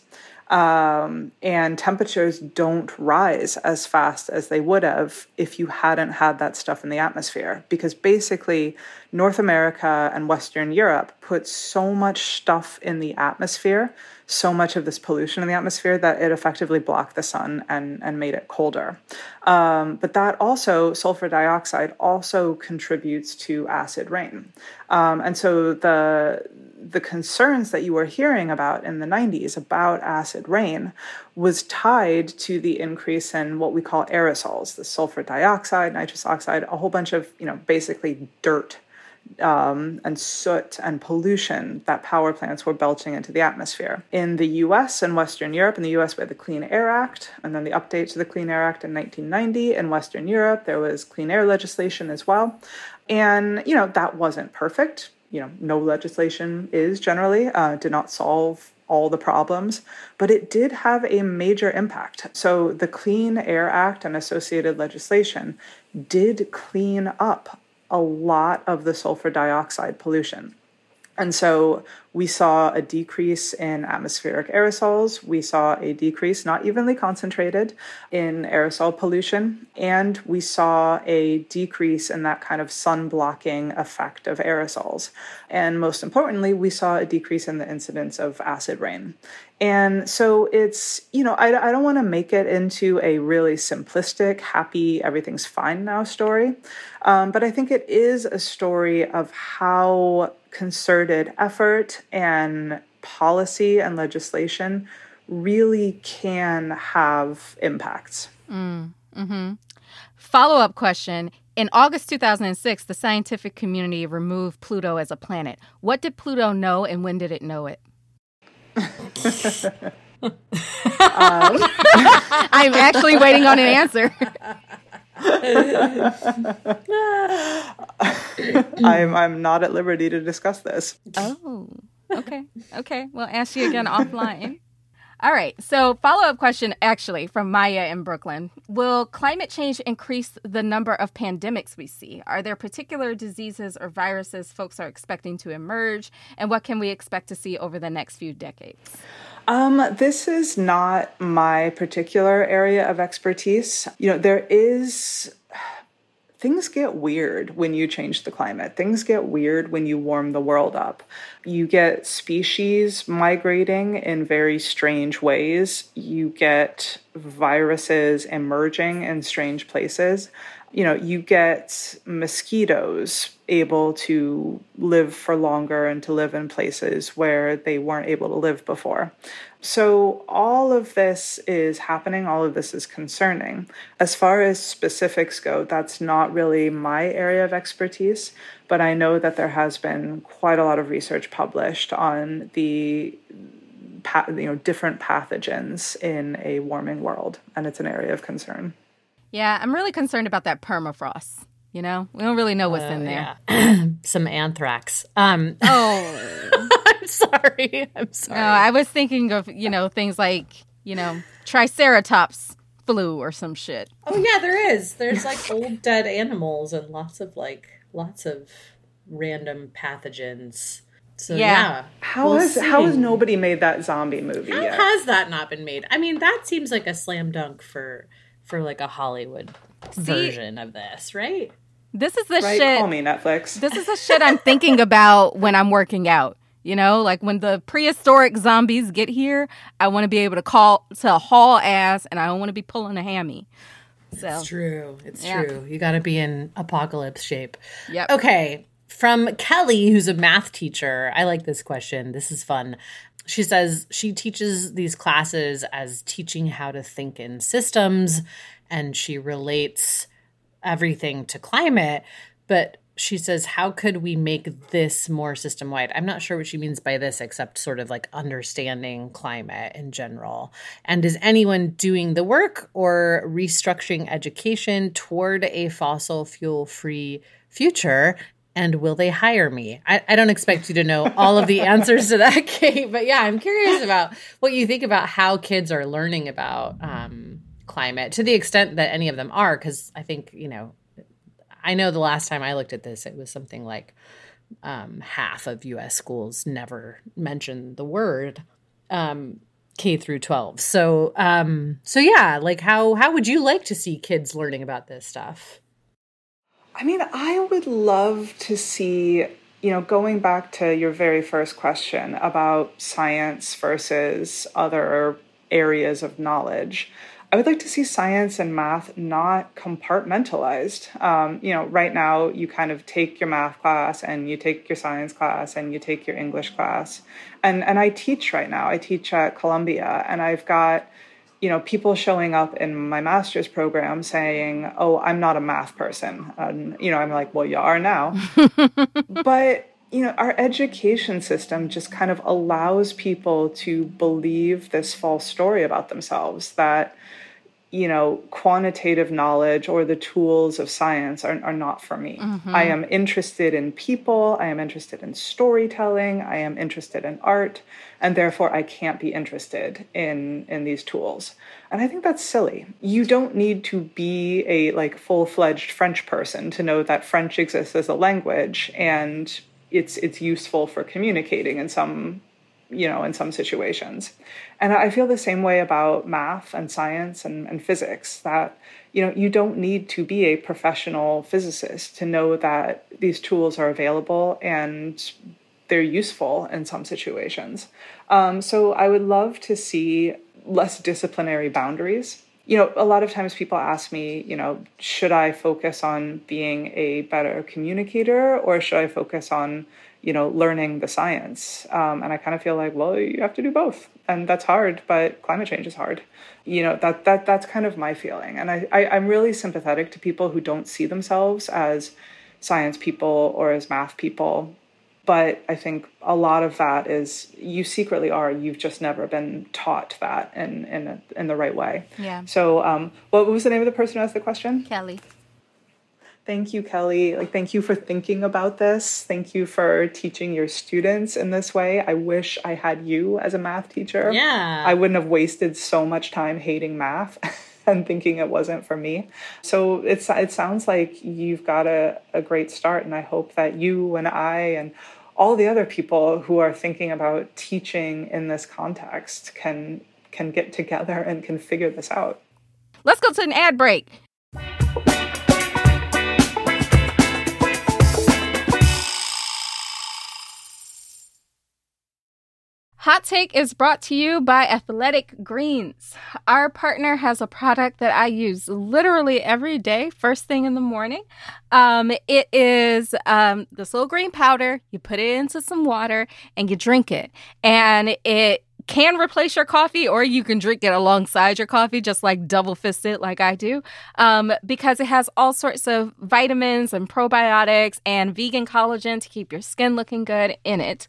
And temperatures don't rise as fast as they would have if you hadn't had that stuff in the atmosphere. Because basically, North America and Western Europe put so much stuff in the atmosphere, so much of this pollution in the atmosphere, that it effectively blocked the sun and made it colder. But that also, sulfur dioxide also contributes to acid rain. And so the concerns that you were hearing about in the 90s about acid rain was tied to the increase in what we call aerosols, the sulfur dioxide, nitrous oxide, a whole bunch of, you know, basically dirt and soot and pollution that power plants were belching into the atmosphere. In the U.S. and Western Europe, in the U.S. we had the Clean Air Act, and then the update to the Clean Air Act in 1990. In Western Europe, there was clean air legislation as well. And, you know, that wasn't perfect. You know, no legislation is generally, did not solve all the problems, but it did have a major impact. So the Clean Air Act and associated legislation did clean up a lot of the sulfur dioxide pollution. And so we saw a decrease in atmospheric aerosols. We saw a decrease, not evenly concentrated, in aerosol pollution. And we saw a decrease in that kind of sun-blocking effect of aerosols. And most importantly, we saw a decrease in the incidence of acid rain. And so it's, you know, I don't want to make it into a really simplistic, happy, everything's fine now story. But I think it is a story of how concerted effort and policy and legislation really can have impacts. Mm-hmm. Follow-up question. In August 2006, the scientific community removed Pluto as a planet. What did Pluto know and when did it know it? I'm actually waiting on an answer. I'm not at liberty to discuss this. Oh, okay. Okay. We'll ask you again offline. All right. So follow-up question actually from Maya in Brooklyn. Will climate change increase the number of pandemics we see? Are there particular diseases or viruses folks are expecting to emerge? And what can we expect to see over the next few decades? This is not my particular area of expertise. You know, there is... Things get weird when you change the climate. Things get weird when you warm the world up. You get species migrating in very strange ways. You get viruses emerging in strange places. you know, you get mosquitoes able to live for longer and to live in places where they weren't able to live before. So all of this is happening. All of this is concerning. As far as specifics go, that's not really my area of expertise, but I know that there has been quite a lot of research published on the different pathogens in a warming world, and it's an area of concern. Yeah, I'm really concerned about that permafrost. You know, we don't really know what's in there. Yeah. Some anthrax. I'm sorry. No, I was thinking of, you know, things like, you know, Triceratops flu or some shit. Oh, yeah, there is. There's like old dead animals and lots of random pathogens. So, yeah. How has nobody made that zombie movie yet? How has that not been made? I mean, that seems like a slam dunk for like a Hollywood version of this, right? This is the shit. Call me, Netflix. This is the shit I'm thinking about when I'm working out. You know, like when the prehistoric zombies get here, I want to be able to haul ass, and I don't want to be pulling a hammy. So it's true. It's true. You got to be in apocalypse shape. Yep. Okay. From Kelly, who's a math teacher. I like this question. This is fun. She says she teaches these classes as teaching how to think in systems, and she relates everything to climate. But she says, how could we make this more system-wide? I'm not sure what she means by this, except sort of like understanding climate in general. And is anyone doing the work or restructuring education toward a fossil fuel-free future? And will they hire me? I don't expect you to know all of the answers to that, Kate. But yeah, I'm curious about what you think about how kids are learning about climate, to the extent that any of them are. Because I think, you know, I know the last time I looked at this, it was something like half of U.S. schools never mentioned the word K through 12. So yeah, like how would you like to see kids learning about this stuff? I mean, I would love to see, you know, going back to your very first question about science versus other areas of knowledge, I would like to see science and math not compartmentalized. You know, right now you kind of take your math class and you take your science class and you take your English class. And I teach right now. I teach at Columbia, and I've got, you know, people showing up in my master's program saying, "Oh, I'm not a math person." And, you know, I'm like, well, you are now. But, you know, our education system just kind of allows people to believe this false story about themselves that, you know, quantitative knowledge or the tools of science are not for me. Mm-hmm. I am interested in people. I am interested in storytelling. I am interested in art. And therefore, I can't be interested in these tools. And I think that's silly. You don't need to be a like full-fledged French person to know that French exists as a language and it's useful for communicating in some, you know, in some situations. And I feel the same way about math and science and physics, that, you know, you don't need to be a professional physicist to know that these tools are available and they're useful in some situations. So I would love to see less disciplinary boundaries. You know, a lot of times people ask me, you know, should I focus on being a better communicator or should I focus on, you know, learning the science? And I kind of feel like, well, you have to do both. And that's hard, but climate change is hard. You know, that's kind of my feeling. And I'm really sympathetic to people who don't see themselves as science people or as math people. But I think a lot of that is you secretly are. You've just never been taught that in the right way. Yeah. So what was the name of the person who asked the question? Kelly. Thank you, Kelly. Like, thank you for thinking about this. Thank you for teaching your students in this way. I wish I had you as a math teacher. Yeah. I wouldn't have wasted so much time hating math and thinking it wasn't for me. So it sounds like you've got a great start, and I hope that you and I and all the other people who are thinking about teaching in this context can get together and can figure this out. Let's go to an ad break. Hot Take is brought to you by Athletic Greens. Our partner has a product that I use literally every day, first thing in the morning. It is this little green powder. You put it into some water and you drink it. And it can replace your coffee, or you can drink it alongside your coffee, just like double fist it like I do, because it has all sorts of vitamins and probiotics and vegan collagen to keep your skin looking good in it.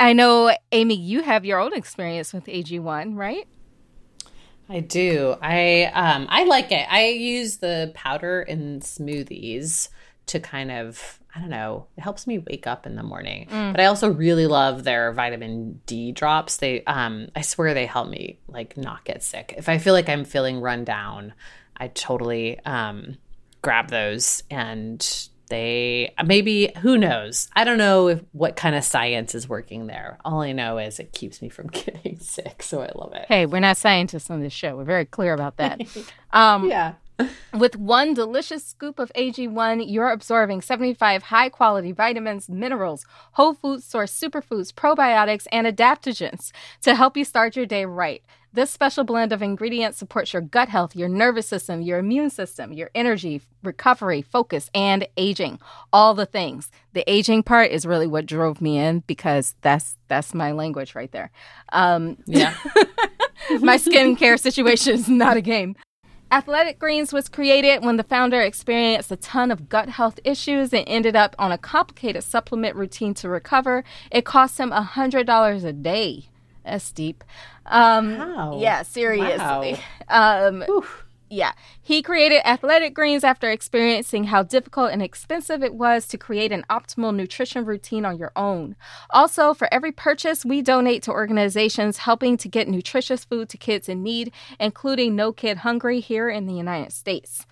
I know, Amy, you have your own experience with AG1, right? I do. I like it. I use the powder in smoothies to kind of, I don't know, it helps me wake up in the morning. But I also really love their vitamin D drops. They, I swear they help me like not get sick. If I feel like I'm feeling run down, I totally grab those, and they, maybe, who knows? I don't know what kind of science is working there. All I know is it keeps me from getting sick, so I love it. Hey, we're not scientists on this show. We're very clear about that. Yeah. With one delicious scoop of AG1, you're absorbing 75 high-quality vitamins, minerals, whole food source superfoods, probiotics, and adaptogens to help you start your day right. This special blend of ingredients supports your gut health, your nervous system, your immune system, your energy, recovery, focus, and aging. All the things. The aging part is really what drove me in, because that's my language right there. Yeah. My skincare situation is not a game. Athletic Greens was created when the founder experienced a ton of gut health issues and ended up on a complicated supplement routine to recover. It cost him $100 a day. That's deep. Wow. Yeah, seriously. Wow. Yeah. He created Athletic Greens after experiencing how difficult and expensive it was to create an optimal nutrition routine on your own. Also, for every purchase, we donate to organizations helping to get nutritious food to kids in need, including No Kid Hungry here in the United States.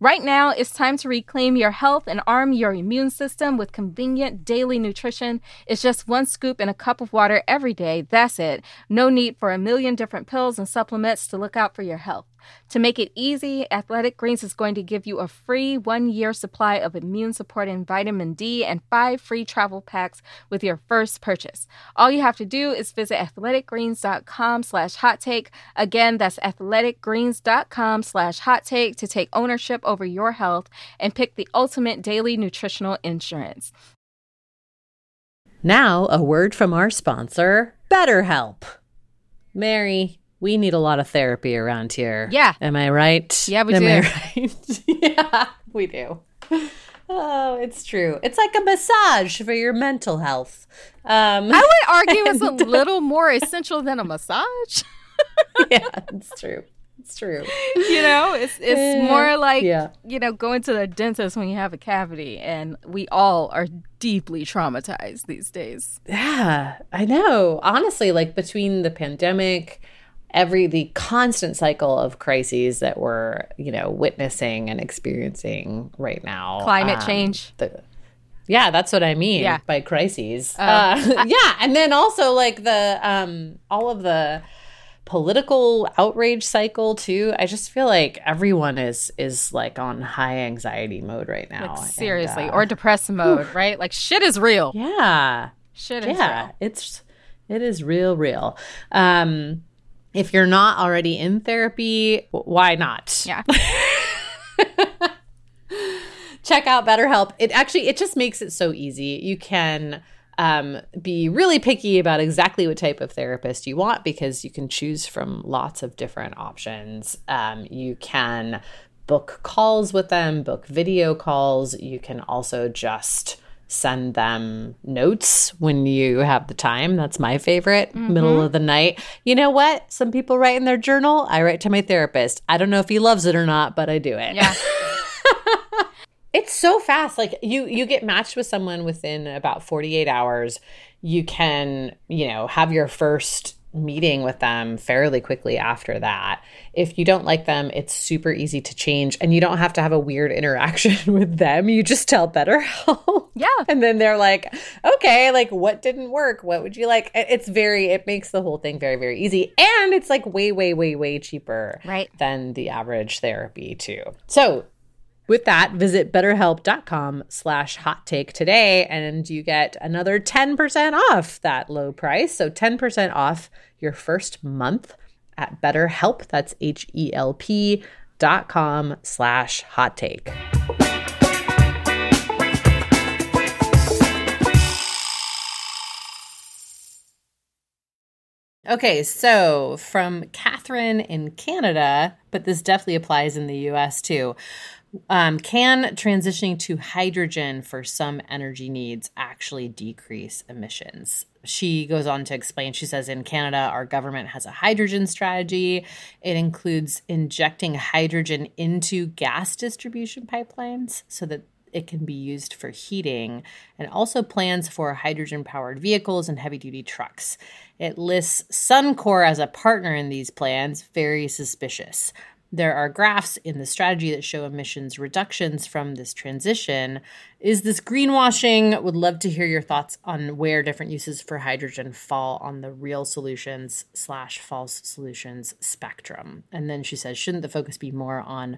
Right now, it's time to reclaim your health and arm your immune system with convenient daily nutrition. It's just one scoop in a cup of water every day. That's it. No need for a million different pills and supplements to look out for your health. To make it easy, Athletic Greens is going to give you a free 1-year supply of immune-supporting vitamin D and 5 free travel packs with your first purchase. All you have to do is visit athleticgreens.com/hottake. Again, that's athleticgreens.com/hottake to take ownership over your health and pick the ultimate daily nutritional insurance. Now, a word from our sponsor, BetterHelp. Mary, we need a lot of therapy around here. Yeah. Am I right? Yeah, we do. Am I right? Yeah, we do. Oh, it's true. It's like a massage for your mental health. I would argue it's a little more essential than a massage. Yeah, it's true. It's true. You know, it's more like, yeah, you know, going to the dentist when you have a cavity, and we all are deeply traumatized these days. Yeah, I know. Honestly, like between the pandemic, the constant cycle of crises that we're, you know, witnessing and experiencing right now. Climate change. Yeah, that's what I mean by crises. Yeah, and then also like the all of the political outrage cycle too. I just feel like everyone is like on high anxiety mode right now. Like, seriously, and, or depressed mode, right? Like shit is real. Yeah, shit is real. Yeah, it is real. If you're not already in therapy, why not? Yeah. Check out BetterHelp. It just makes it so easy. You can be really picky about exactly what type of therapist you want, because you can choose from lots of different options. You can book calls with them, book video calls. You can also just send them notes when you have the time. That's my favorite. Middle of the night. You know what? Some people write in their journal. I write to my therapist. I don't know if he loves it or not, but I do it. Yeah. It's so fast. Like you get matched with someone within about 48 hours. You can, you know, have your first meeting with them fairly quickly after that. If you don't like them, it's super easy to change, and you don't have to have a weird interaction with them. You just tell BetterHelp. Yeah. And then they're like, okay, like what didn't work? What would you like? It makes the whole thing very, very easy. And it's like way, way, way, way cheaper than the average therapy too. So With that, visit betterhelp.com/hottake today, and you get another 10% off that low price. So 10% off your first month at BetterHelp. That's HELP.com/hottake. Okay, so from Catherine in Canada, but this definitely applies in the U.S. too. Can transitioning to hydrogen for some energy needs actually decrease emissions? She goes on to explain, she says, in Canada, our government has a hydrogen strategy. It includes injecting hydrogen into gas distribution pipelines so that it can be used for heating, and also plans for hydrogen-powered vehicles and heavy-duty trucks. It lists Suncor as a partner in these plans, very suspicious. There are graphs in the strategy that show emissions reductions from this transition. Is this greenwashing? Would love to hear your thoughts on where different uses for hydrogen fall on the real solutions/false solutions spectrum. And then she says, shouldn't the focus be more on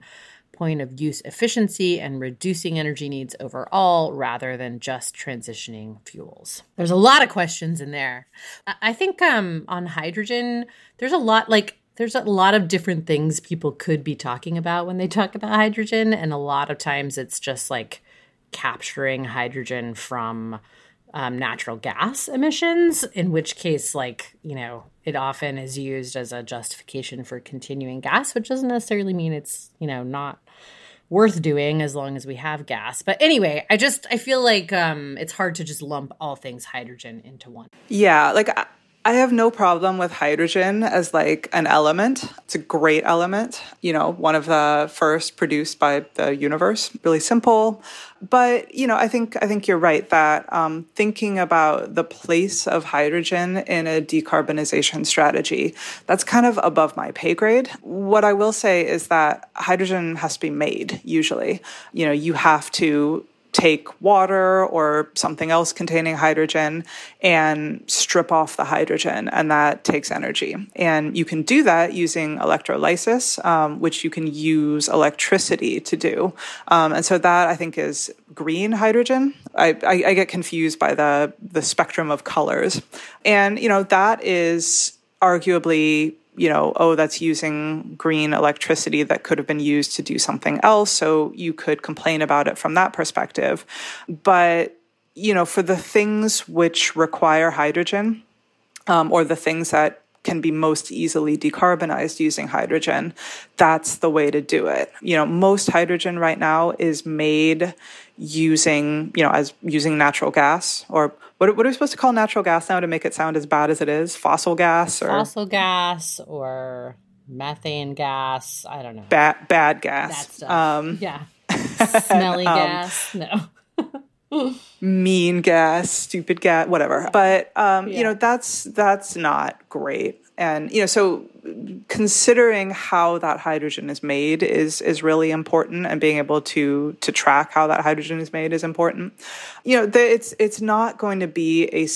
point of use efficiency and reducing energy needs overall rather than just transitioning fuels? There's a lot of questions in there. I think on hydrogen, there's a lot of different things people could be talking about when they talk about hydrogen. And a lot of times it's just like capturing hydrogen from natural gas emissions, in which case, like, you know, it often is used as a justification for continuing gas, which doesn't necessarily mean it's, you know, not worth doing as long as we have gas. But anyway, I feel like it's hard to just lump all things hydrogen into one. Yeah, like I have no problem with hydrogen as like an element. It's a great element, you know, one of the first produced by the universe, really simple. But, you know, I think you're right that thinking about the place of hydrogen in a decarbonization strategy, that's kind of above my pay grade. What I will say is that hydrogen has to be made usually. You know, you have to take water or something else containing hydrogen and strip off the hydrogen, and that takes energy. And you can do that using electrolysis, which you can use electricity to do. And so that, I think, is green hydrogen. I get confused by the spectrum of colors. And, you know, that is arguably, you know, oh, that's using green electricity that could have been used to do something else. So you could complain about it from that perspective. But, you know, for the things which require hydrogen, or the things that can be most easily decarbonized using hydrogen, that's the way to do it. You know, most hydrogen right now is made using, you know, as using natural gas, or what are we supposed to call natural gas now to make it sound as bad as it is? Fossil gas or methane gas. I don't know. Bad gas. That stuff. Yeah. Smelly gas. No. Mean gas, stupid gas, whatever. But, yeah. You know, that's not great. And, you know, so considering how that hydrogen is made is really important, and being able to track how that hydrogen is made is important. You know, it's not going to be a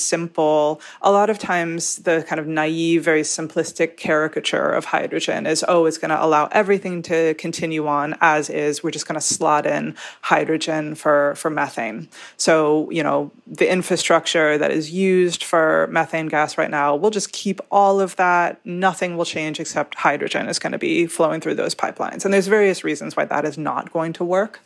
lot of times the kind of naive, very simplistic caricature of hydrogen is, oh, it's going to allow everything to continue on as is. We're just going to slot in hydrogen for methane. So, you know, the infrastructure that is used for methane gas right now, we'll just keep all of that. Nothing will change except hydrogen is going to be flowing through those pipelines. And there's various reasons why that is not going to work.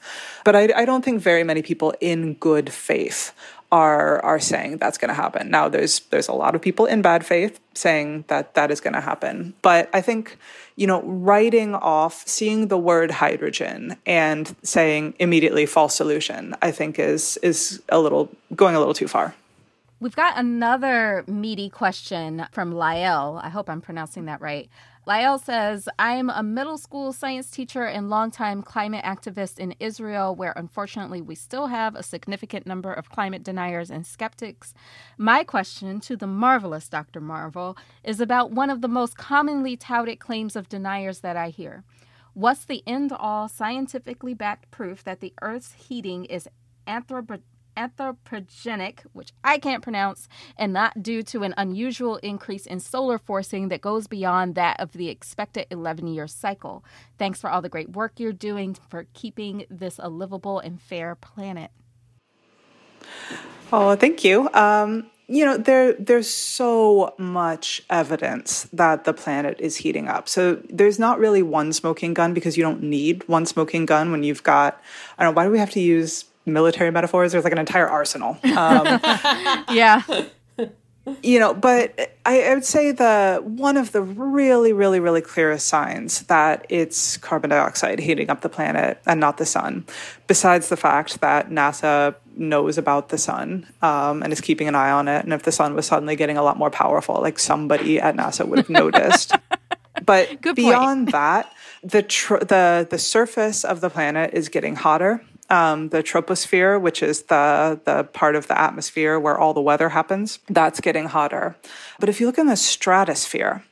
But I don't think very many people in good faith are saying that's going to happen. Now, there's a lot of people in bad faith saying that is going to happen. But I think, you know, writing off, seeing the word hydrogen and saying immediately false solution, I think is going a little too far. We've got another meaty question from Lael. I hope I'm pronouncing that right. Lael says, I'm a middle school science teacher and longtime climate activist in Israel, where unfortunately we still have a significant number of climate deniers and skeptics. My question to the marvelous Dr. Marvel is about one of the most commonly touted claims of deniers that I hear. What's the end-all scientifically backed proof that the Earth's heating is anthropogenic? anthropogenic, which I can't pronounce, and not due to an unusual increase in solar forcing that goes beyond that of the expected 11-year cycle. Thanks for all the great work you're doing for keeping this a livable and fair planet. Oh, thank you. There's so much evidence that the planet is heating up. So there's not really one smoking gun, because you don't need one smoking gun when you've got, I don't know, why do we have to use military metaphors? There's like an entire arsenal. Yeah. But I would say one of the really, really, really clearest signs that it's carbon dioxide heating up the planet and not the sun, besides the fact that NASA knows about the sun and is keeping an eye on it. And if the sun was suddenly getting a lot more powerful, like somebody at NASA would have noticed. But beyond that, the surface of the planet is getting hotter. The troposphere, which is the part of the atmosphere where all the weather happens, that's getting hotter. But if you look in the stratosphere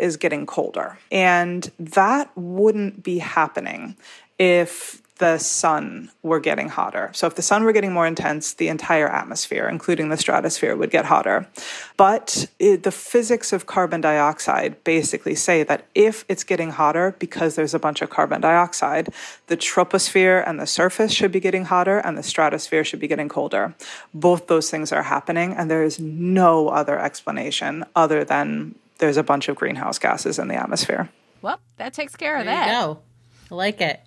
is getting colder. And that wouldn't be happening if the sun were getting hotter. So if the sun were getting more intense, the entire atmosphere, including the stratosphere, would get hotter. But the physics of carbon dioxide basically say that if it's getting hotter because there's a bunch of carbon dioxide, the troposphere and the surface should be getting hotter and the stratosphere should be getting colder. Both those things are happening, and there is no other explanation other than there's a bunch of greenhouse gases in the atmosphere. Well, that takes care of that. There you go. I like it.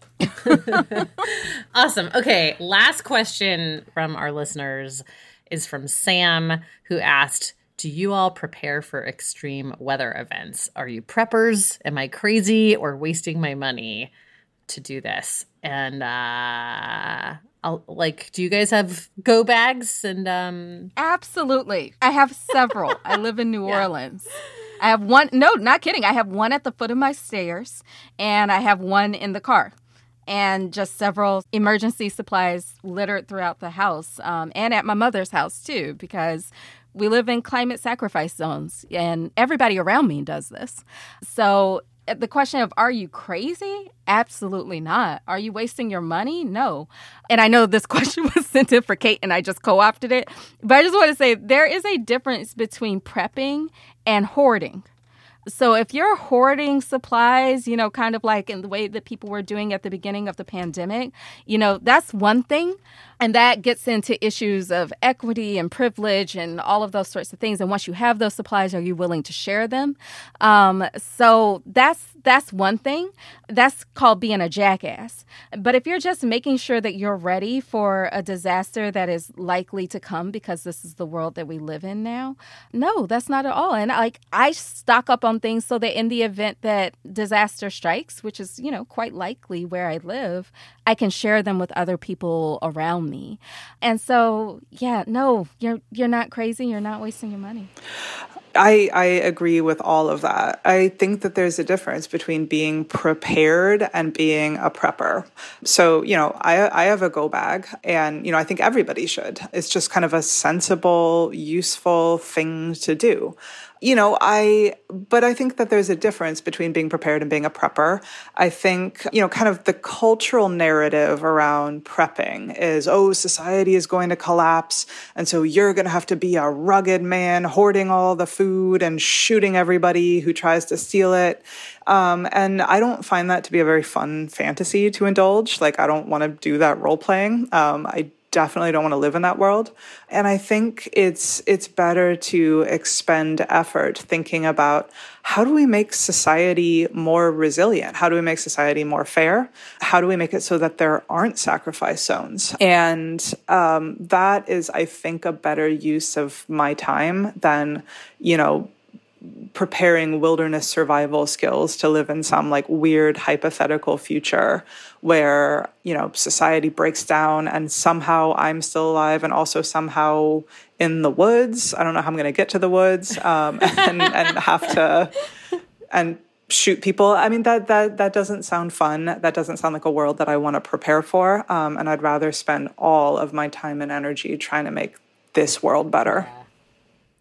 Awesome. Okay, last question from our listeners is from Sam, who asked, do you all prepare for extreme weather events? Are you preppers? Am I crazy or wasting my money to do this? And do you guys have go bags? And Absolutely. I have several. I live in New Orleans. I have one. No, not kidding. I have one at the foot of my stairs, and I have one in the car. And just several emergency supplies littered throughout the house and at my mother's house, too, because we live in climate sacrifice zones and everybody around me does this. So the question of, are you crazy? Absolutely not. Are you wasting your money? No. And I know this question was sent in for Kate and I just co-opted it. But I just want to say there is a difference between prepping and hoarding. So if you're hoarding supplies, kind of like in the way that people were doing at the beginning of the pandemic, that's one thing. And that gets into issues of equity and privilege and all of those sorts of things. And once you have those supplies, are you willing to share them? So that's one thing. That's called being a jackass. But if you're just making sure that you're ready for a disaster that is likely to come because this is the world that we live in now, no, that's not at all. And I stock up on things so that in the event that disaster strikes, which is, quite likely where I live, I can share them with other people around me. And so, no, you're not crazy. You're not wasting your money. I agree with all of that. I think that there's a difference between being prepared and being a prepper. So, I have a go bag and, I think everybody should. It's just kind of a sensible, useful thing to do. But I think that there's a difference between being prepared and being a prepper. I think, kind of the cultural narrative around prepping is, oh, society is going to collapse. And so you're going to have to be a rugged man hoarding all the food and shooting everybody who tries to steal it. And I don't find that to be a very fun fantasy to indulge. Like, I don't want to do that role playing. I definitely don't want to live in that world. And I think it's better to expend effort thinking about, how do we make society more resilient? How do we make society more fair? How do we make it so that there aren't sacrifice zones? And that is, I think, a better use of my time than, preparing wilderness survival skills to live in some weird hypothetical future where, society breaks down and somehow I'm still alive and also somehow in the woods. I don't know how I'm going to get to the woods and have to and shoot people. I mean, that doesn't sound fun. That doesn't sound like a world that I want to prepare for. And I'd rather spend all of my time and energy trying to make this world better.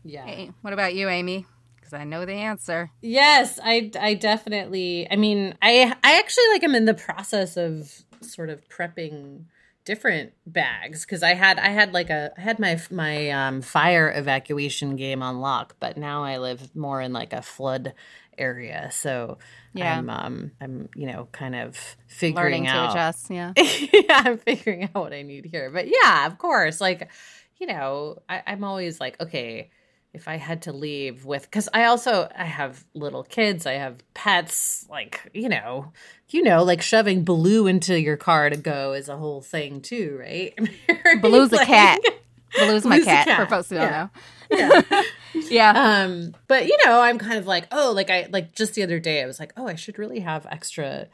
Yeah. Hey, what about you, Amy? I know the answer. Yes, I definitely, I mean, I actually am in the process of sort of prepping different bags, because I had my fire evacuation game on lock, but now I live more in like a flood area, so yeah. I'm kind of figuring out. Learning to adjust, yeah. Yeah, I'm figuring out what I need here, but yeah, of course, like I'm always like, okay, if I had to leave with, because I have little kids, I have pets, like, like shoving Baloo into your car to go is a whole thing too, right? Baloo's a cat. Baloo's my cat, for folks who don't know. Yeah. Yeah. But, I'm kind of like, just the other day I was like, oh, I should really have extra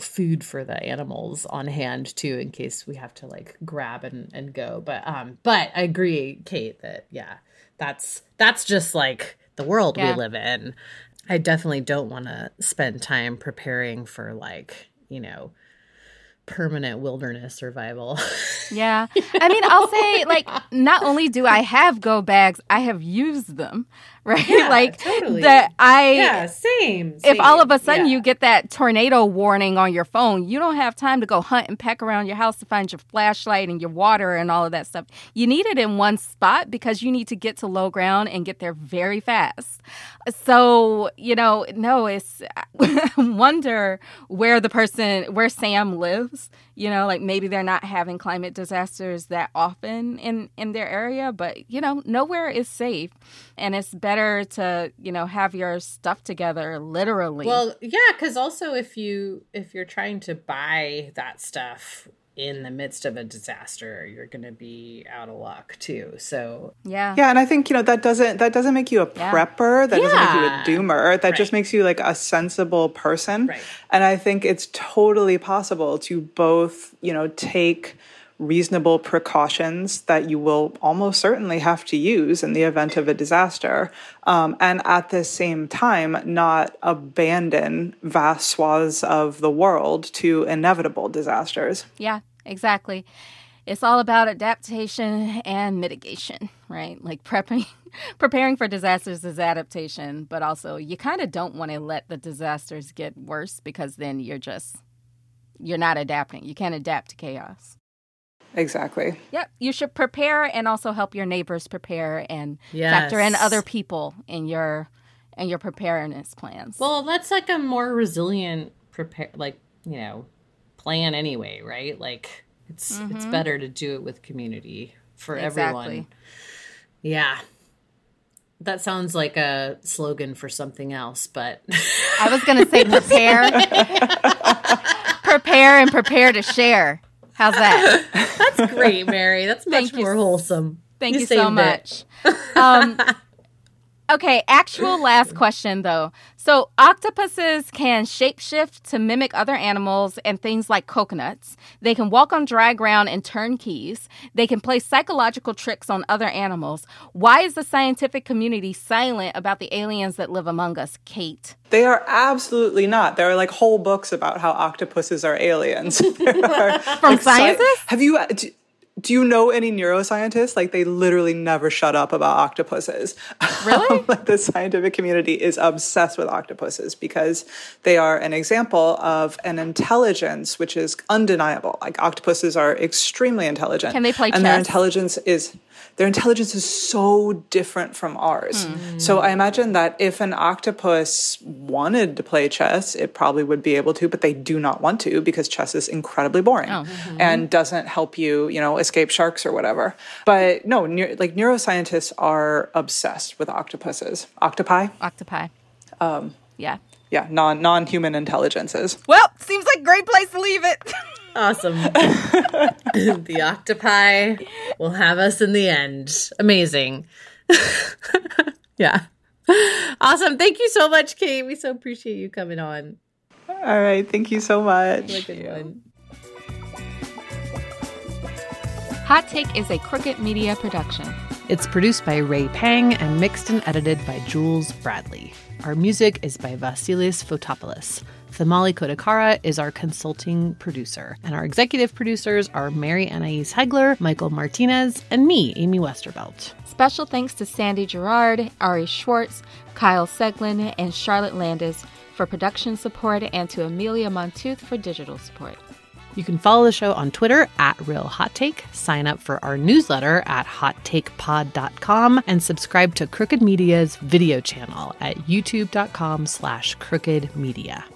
food for the animals on hand too, in case we have to like grab and go. But I agree, Kate, that yeah, that's just like the world we live in. I definitely don't want to spend time preparing for like, permanent wilderness survival. Yeah. I mean, I'll say like, not only do I have go bags, I have used them, right? Yeah, like totally. If all of a sudden you get that tornado warning on your phone, you don't have time to go hunt and peck around your house to find your flashlight and your water and all of that stuff. You need it in one spot because you need to get to low ground and get there very fast. So, I wonder where Sam lives. Maybe they're not having climate disasters that often in their area, but, nowhere is safe. And it's better to, have your stuff together, literally. Well, yeah, because also if you're trying to buy that stuff in the midst of a disaster, you're going to be out of luck too. So yeah, and I think that doesn't make you a prepper. That doesn't make you a doomer. That just makes you like a sensible person. Right. And I think it's totally possible to both take reasonable precautions that you will almost certainly have to use in the event of a disaster, and at the same time not abandon vast swaths of the world to inevitable disasters. Yeah, exactly. It's all about adaptation and mitigation, right? Like preparing for disasters is adaptation, but also you kind of don't want to let the disasters get worse, because then you're not adapting. You can't adapt to chaos. Exactly. Yep. You should prepare and also help your neighbors prepare and factor in other people in your preparedness plans. Well, that's like a more resilient plan anyway, right? Like it's better to do it with community for everyone. Yeah. That sounds like a slogan for something else, but I was going to say prepare. Prepare and prepare to share. How's that? That's great, Mary. That's much more wholesome. Thank you so much. Okay, actual last question, though. So octopuses can shapeshift to mimic other animals and things like coconuts. They can walk on dry ground and turn keys. They can play psychological tricks on other animals. Why is the scientific community silent about the aliens that live among us, Kate? They are absolutely not. There are like whole books about how octopuses are aliens. From scientists? Do you know any neuroscientists? Like, they literally never shut up about octopuses. Really? The scientific community is obsessed with octopuses because they are an example of an intelligence which is undeniable. Like, octopuses are extremely intelligent. Can they play chess? And their intelligence is so different from ours. Mm. So I imagine that if an octopus wanted to play chess, it probably would be able to, but they do not want to because chess is incredibly boring and doesn't help you, escape sharks or whatever. But no, neuroscientists are obsessed with octopuses. Octopi. Yeah. Yeah, non-human intelligences. Well, seems like a great place to leave it. Awesome. The octopi will have us in the end. Amazing. Yeah. Awesome. Thank you so much, Kate. We so appreciate you coming on. All right. Thank you so much. Have a good one. Hot Take is a Crooked Media production. It's produced by Ray Pang and mixed and edited by Jules Bradley. Our music is by Vasilis Fotopoulos. Thamali Kodakara is our consulting producer. And our executive producers are Mary Anais Hegler, Michael Martinez, and me, Amy Westervelt. Special thanks to Sandy Gerard, Ari Schwartz, Kyle Seglin, and Charlotte Landis for production support, and to Amelia Montooth for digital support. You can follow the show on Twitter @RealHotTake, sign up for our newsletter at hottakepod.com, and subscribe to Crooked Media's video channel at youtube.com/crookedmedia.